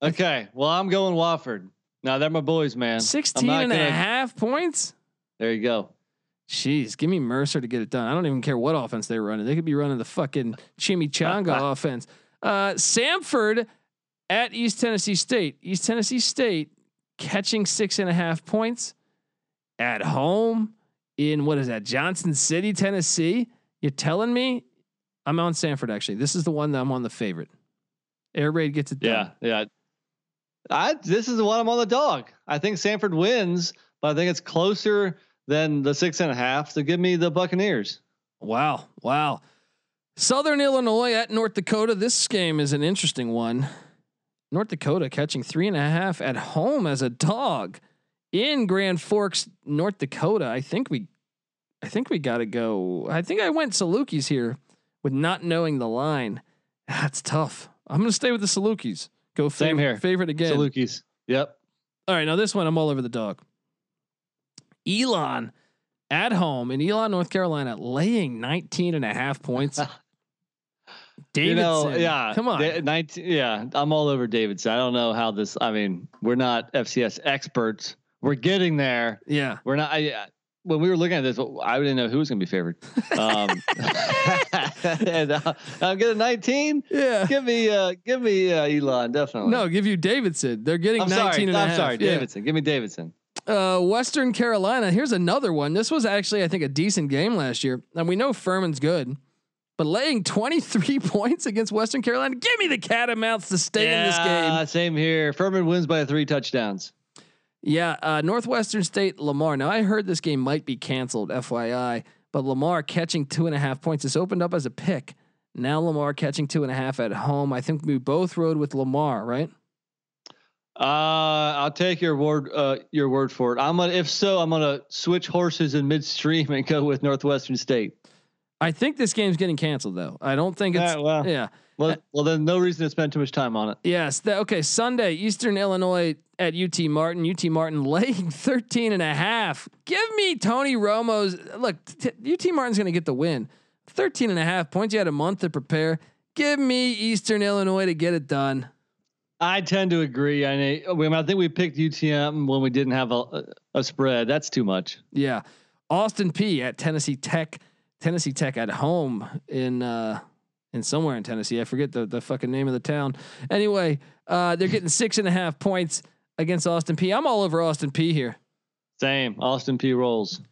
Okay. Well, I'm going Wofford. Now they're my boys, man. sixteen and a half points. There you go. Jeez, give me Mercer to get it done. I don't even care what offense they're running. They could be running the fucking chimichanga offense. Uh, Samford at East Tennessee State. East Tennessee State catching six and a half points at home in what is that? Johnson City, Tennessee. You're telling me? I'm on Samford actually. This is the one that I'm on the favorite. Air raid gets it done. Yeah, yeah. I this is the one I'm on the dog. I think Samford wins, but I think it's closer than the six and a half. So give me the Buccaneers. Wow, wow. Southern Illinois at North Dakota. This game is an interesting one. North Dakota catching three and a half at home as a dog in Grand Forks, North Dakota. I think we, I think we got to go. I think I went Salukis here. With not knowing the line, that's tough. I'm going to stay with the Salukis. Go favorite, Same here. favorite again. Salukis. Yep. All right. Now this one, I'm all over the dog. Elon at home in Elon, North Carolina, laying nineteen and a half points. Davidson. You know, yeah. Come on. Da- nineteen, yeah. I'm all over Davidson. I don't know how this, I mean, we're not F C S experts. We're getting there. Yeah. We're not, I, when we were looking at this, I didn't know who was going to be favored. Um, and I'll, I'll get a nineteen. Yeah. Give me, uh, give me uh, Elon. Definitely. No, give you Davidson. They're getting I'm nineteen. Sorry. And I'm a sorry. Half. Davidson. Yeah. Give me Davidson. Uh, Western Carolina. Here's another one. This was actually, I think, a decent game last year. And we know Furman's good, but laying twenty-three points against Western Carolina. Give me the Catamounts to stay yeah, in this game. Same here. Furman wins by three touchdowns. Yeah, uh, Northwestern State, Lamar. Now I heard this game might be canceled, F Y I. But Lamar catching two and a half points. This opened up as a pick. Now Lamar catching two and a half at home. I think we both rode with Lamar, right? Uh, I'll take your word, uh, your word for it. I'm gonna, if so, I'm gonna switch horses in midstream and go with Northwestern State. I think this game's getting canceled though. I don't think it's. All right, well, yeah. Well, well, then no reason to spend too much time on it. Yes. That, okay. Sunday, Eastern Illinois at U T Martin. U T Martin laying thirteen and a half. Give me Tony Romo's look. T- U T Martin's going to get the win. thirteen and a half points. You had a month to prepare. Give me Eastern Illinois to get it done. I tend to agree. I mean, I think we picked U T M when we didn't have a, a spread. That's too much. Yeah. Austin P at Tennessee Tech. Tennessee Tech at home in, uh, in somewhere in Tennessee. I forget the, the fucking name of the town. Anyway, uh, they're getting six and a half points against Austin P. I'm all over Austin P here. Same. Austin P rolls.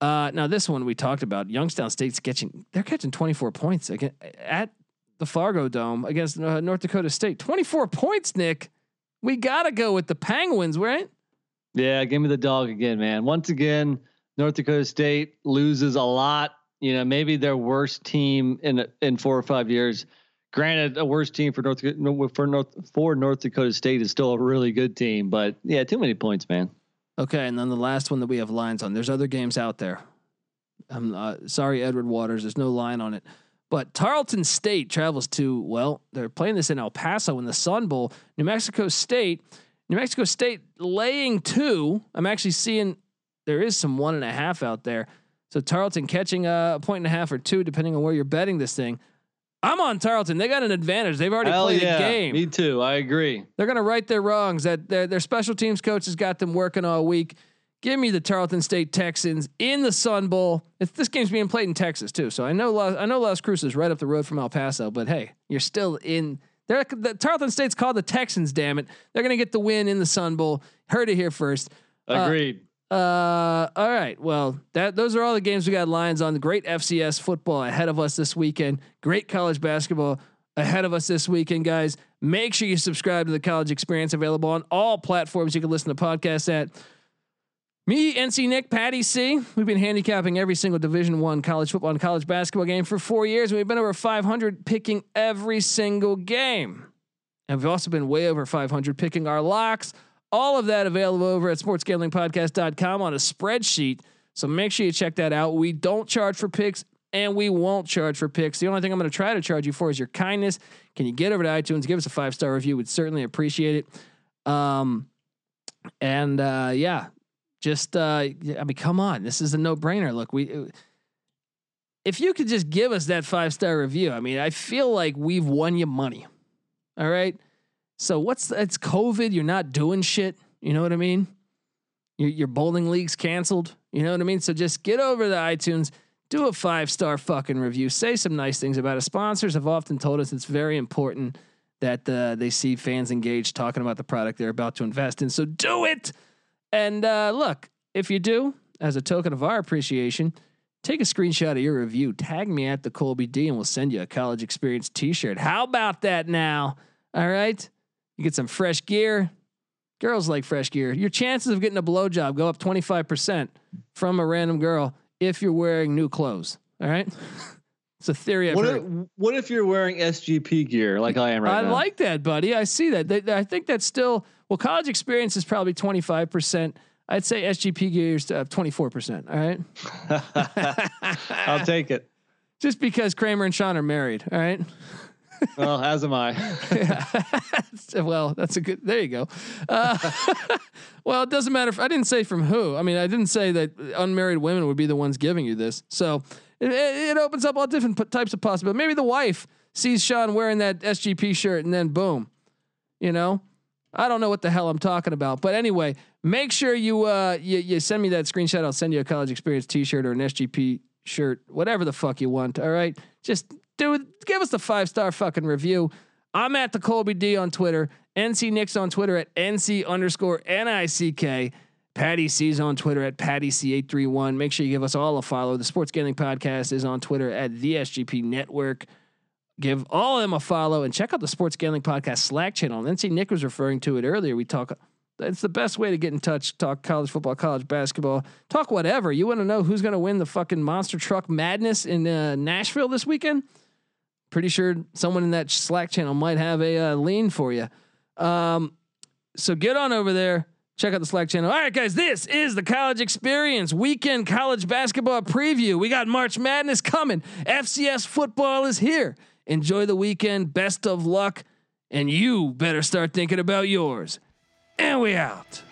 Uh, now this one we talked about. Youngstown State's catching. They're catching twenty-four points again at the Fargo Dome against uh, North Dakota State. twenty-four points, Nick. We gotta go with the Penguins, right? Yeah, give me the dog again, man. Once again, North Dakota State loses a lot. You know, maybe their worst team in in four or five years. Granted, a worst team for North for North for North Dakota State is still a really good team, but yeah, too many points, man. Okay, and then the last one that we have lines on. There's other games out there. I'm uh, sorry, Edward Waters. There's no line on it. But Tarleton State travels to well, they're playing this in El Paso in the Sun Bowl. New Mexico State, New Mexico State laying two. I'm actually seeing there is some one and a half out there. So Tarleton catching a point and a half or two, depending on where you're betting this thing. I'm on Tarleton. They got an advantage. They've already Hell played yeah, a game. Me too. I agree. They're going to right their wrongs. That their, their special teams coach has got them working all week. Give me the Tarleton State Texans in the Sun Bowl. It's, this game's being played in Texas too. So I know Las, I know Las Cruces is right up the road from El Paso, but hey, you're still in there. The Tarleton State's called the Texans. Damn it. They're going to get the win in the Sun Bowl. Heard it here first. Agreed. Uh, Uh, all right. Well, that those are all the games we got lines on. The great F C S football ahead of us this weekend. Great college basketball ahead of us this weekend, guys. Make sure you subscribe to the College Experience, available on all platforms you can listen to podcasts at. Me, N C Nick, Patty C. We've been handicapping every single Division One college football and college basketball game for four years. We've been over five hundred picking every single game, and we've also been way over five hundred picking our locks. All of that available over at sports gambling podcast dot com on a spreadsheet. So make sure you check that out. We don't charge for picks, and we won't charge for picks. The only thing I'm going to try to charge you for is your kindness. Can you get over to iTunes, give us a five-star review? We'd certainly appreciate it. Um, and uh, yeah, just, uh, I mean, come on, this is a no brainer. Look, we, if you could just give us that five-star review, I mean, I feel like we've won you money. All right. So what's it's COVID. You're not doing shit. You know what I mean? Your, your bowling league's canceled. You know what I mean? So just get over to iTunes, do a five-star fucking review, say some nice things about us. Sponsors have often told us it's very important that uh, they see fans engaged talking about the product they're about to invest in. So do it. And uh, look, if you do, as a token of our appreciation, take a screenshot of your review, tag me at the Colby D, and we'll send you a College Experience t-shirt. How about that now? All right. You get some fresh gear. Girls like fresh gear. Your chances of getting a blowjob go up twenty-five percent from a random girl if you're wearing new clothes. All right. It's a theory. I've what, heard. If, what if you're wearing S G P gear like I am right I now? I like that, buddy. I see that. They, they, I think that's still, well, College Experience is probably twenty-five percent. I'd say S G P gear is uh, twenty-four percent. All right. I'll take it. Just because Kramer and Sean are married. All right. Well, as am I. Well, that's a good, there you go. Uh, well, it doesn't matter if I didn't say from who. I mean, I didn't say that unmarried women would be the ones giving you this. So it, it opens up all different p- types of possibilities. Maybe the wife sees Sean wearing that S G P shirt and then boom, you know, I don't know what the hell I'm talking about, but anyway, make sure you, uh, you, you send me that screenshot. I'll send you a College Experience t-shirt or an S G P shirt, whatever the fuck you want. All right. Just, dude, give us the five-star fucking review. I'm at the Colby D on Twitter. N C Nick's on Twitter at N C underscore N I C K. Patty C's on Twitter at Patty C eight three one. Make sure you give us all a follow. The Sports Gambling Podcast is on Twitter at the S G P Network. Give all of them a follow and check out the Sports Gambling Podcast Slack channel. And N C Nick was referring to it earlier. We talk. It's the best way to get in touch. Talk college football, college basketball, talk whatever. You want to know who's going to win the fucking monster truck madness in uh, Nashville this weekend? Pretty sure someone in that Slack channel might have a uh, lean for you. Um, so get on over there, check out the Slack channel. All right, guys, this is the College Experience weekend college basketball preview. We got March Madness coming. F C S football is here. Enjoy the weekend. Best of luck. And you better start thinking about yours. And we out.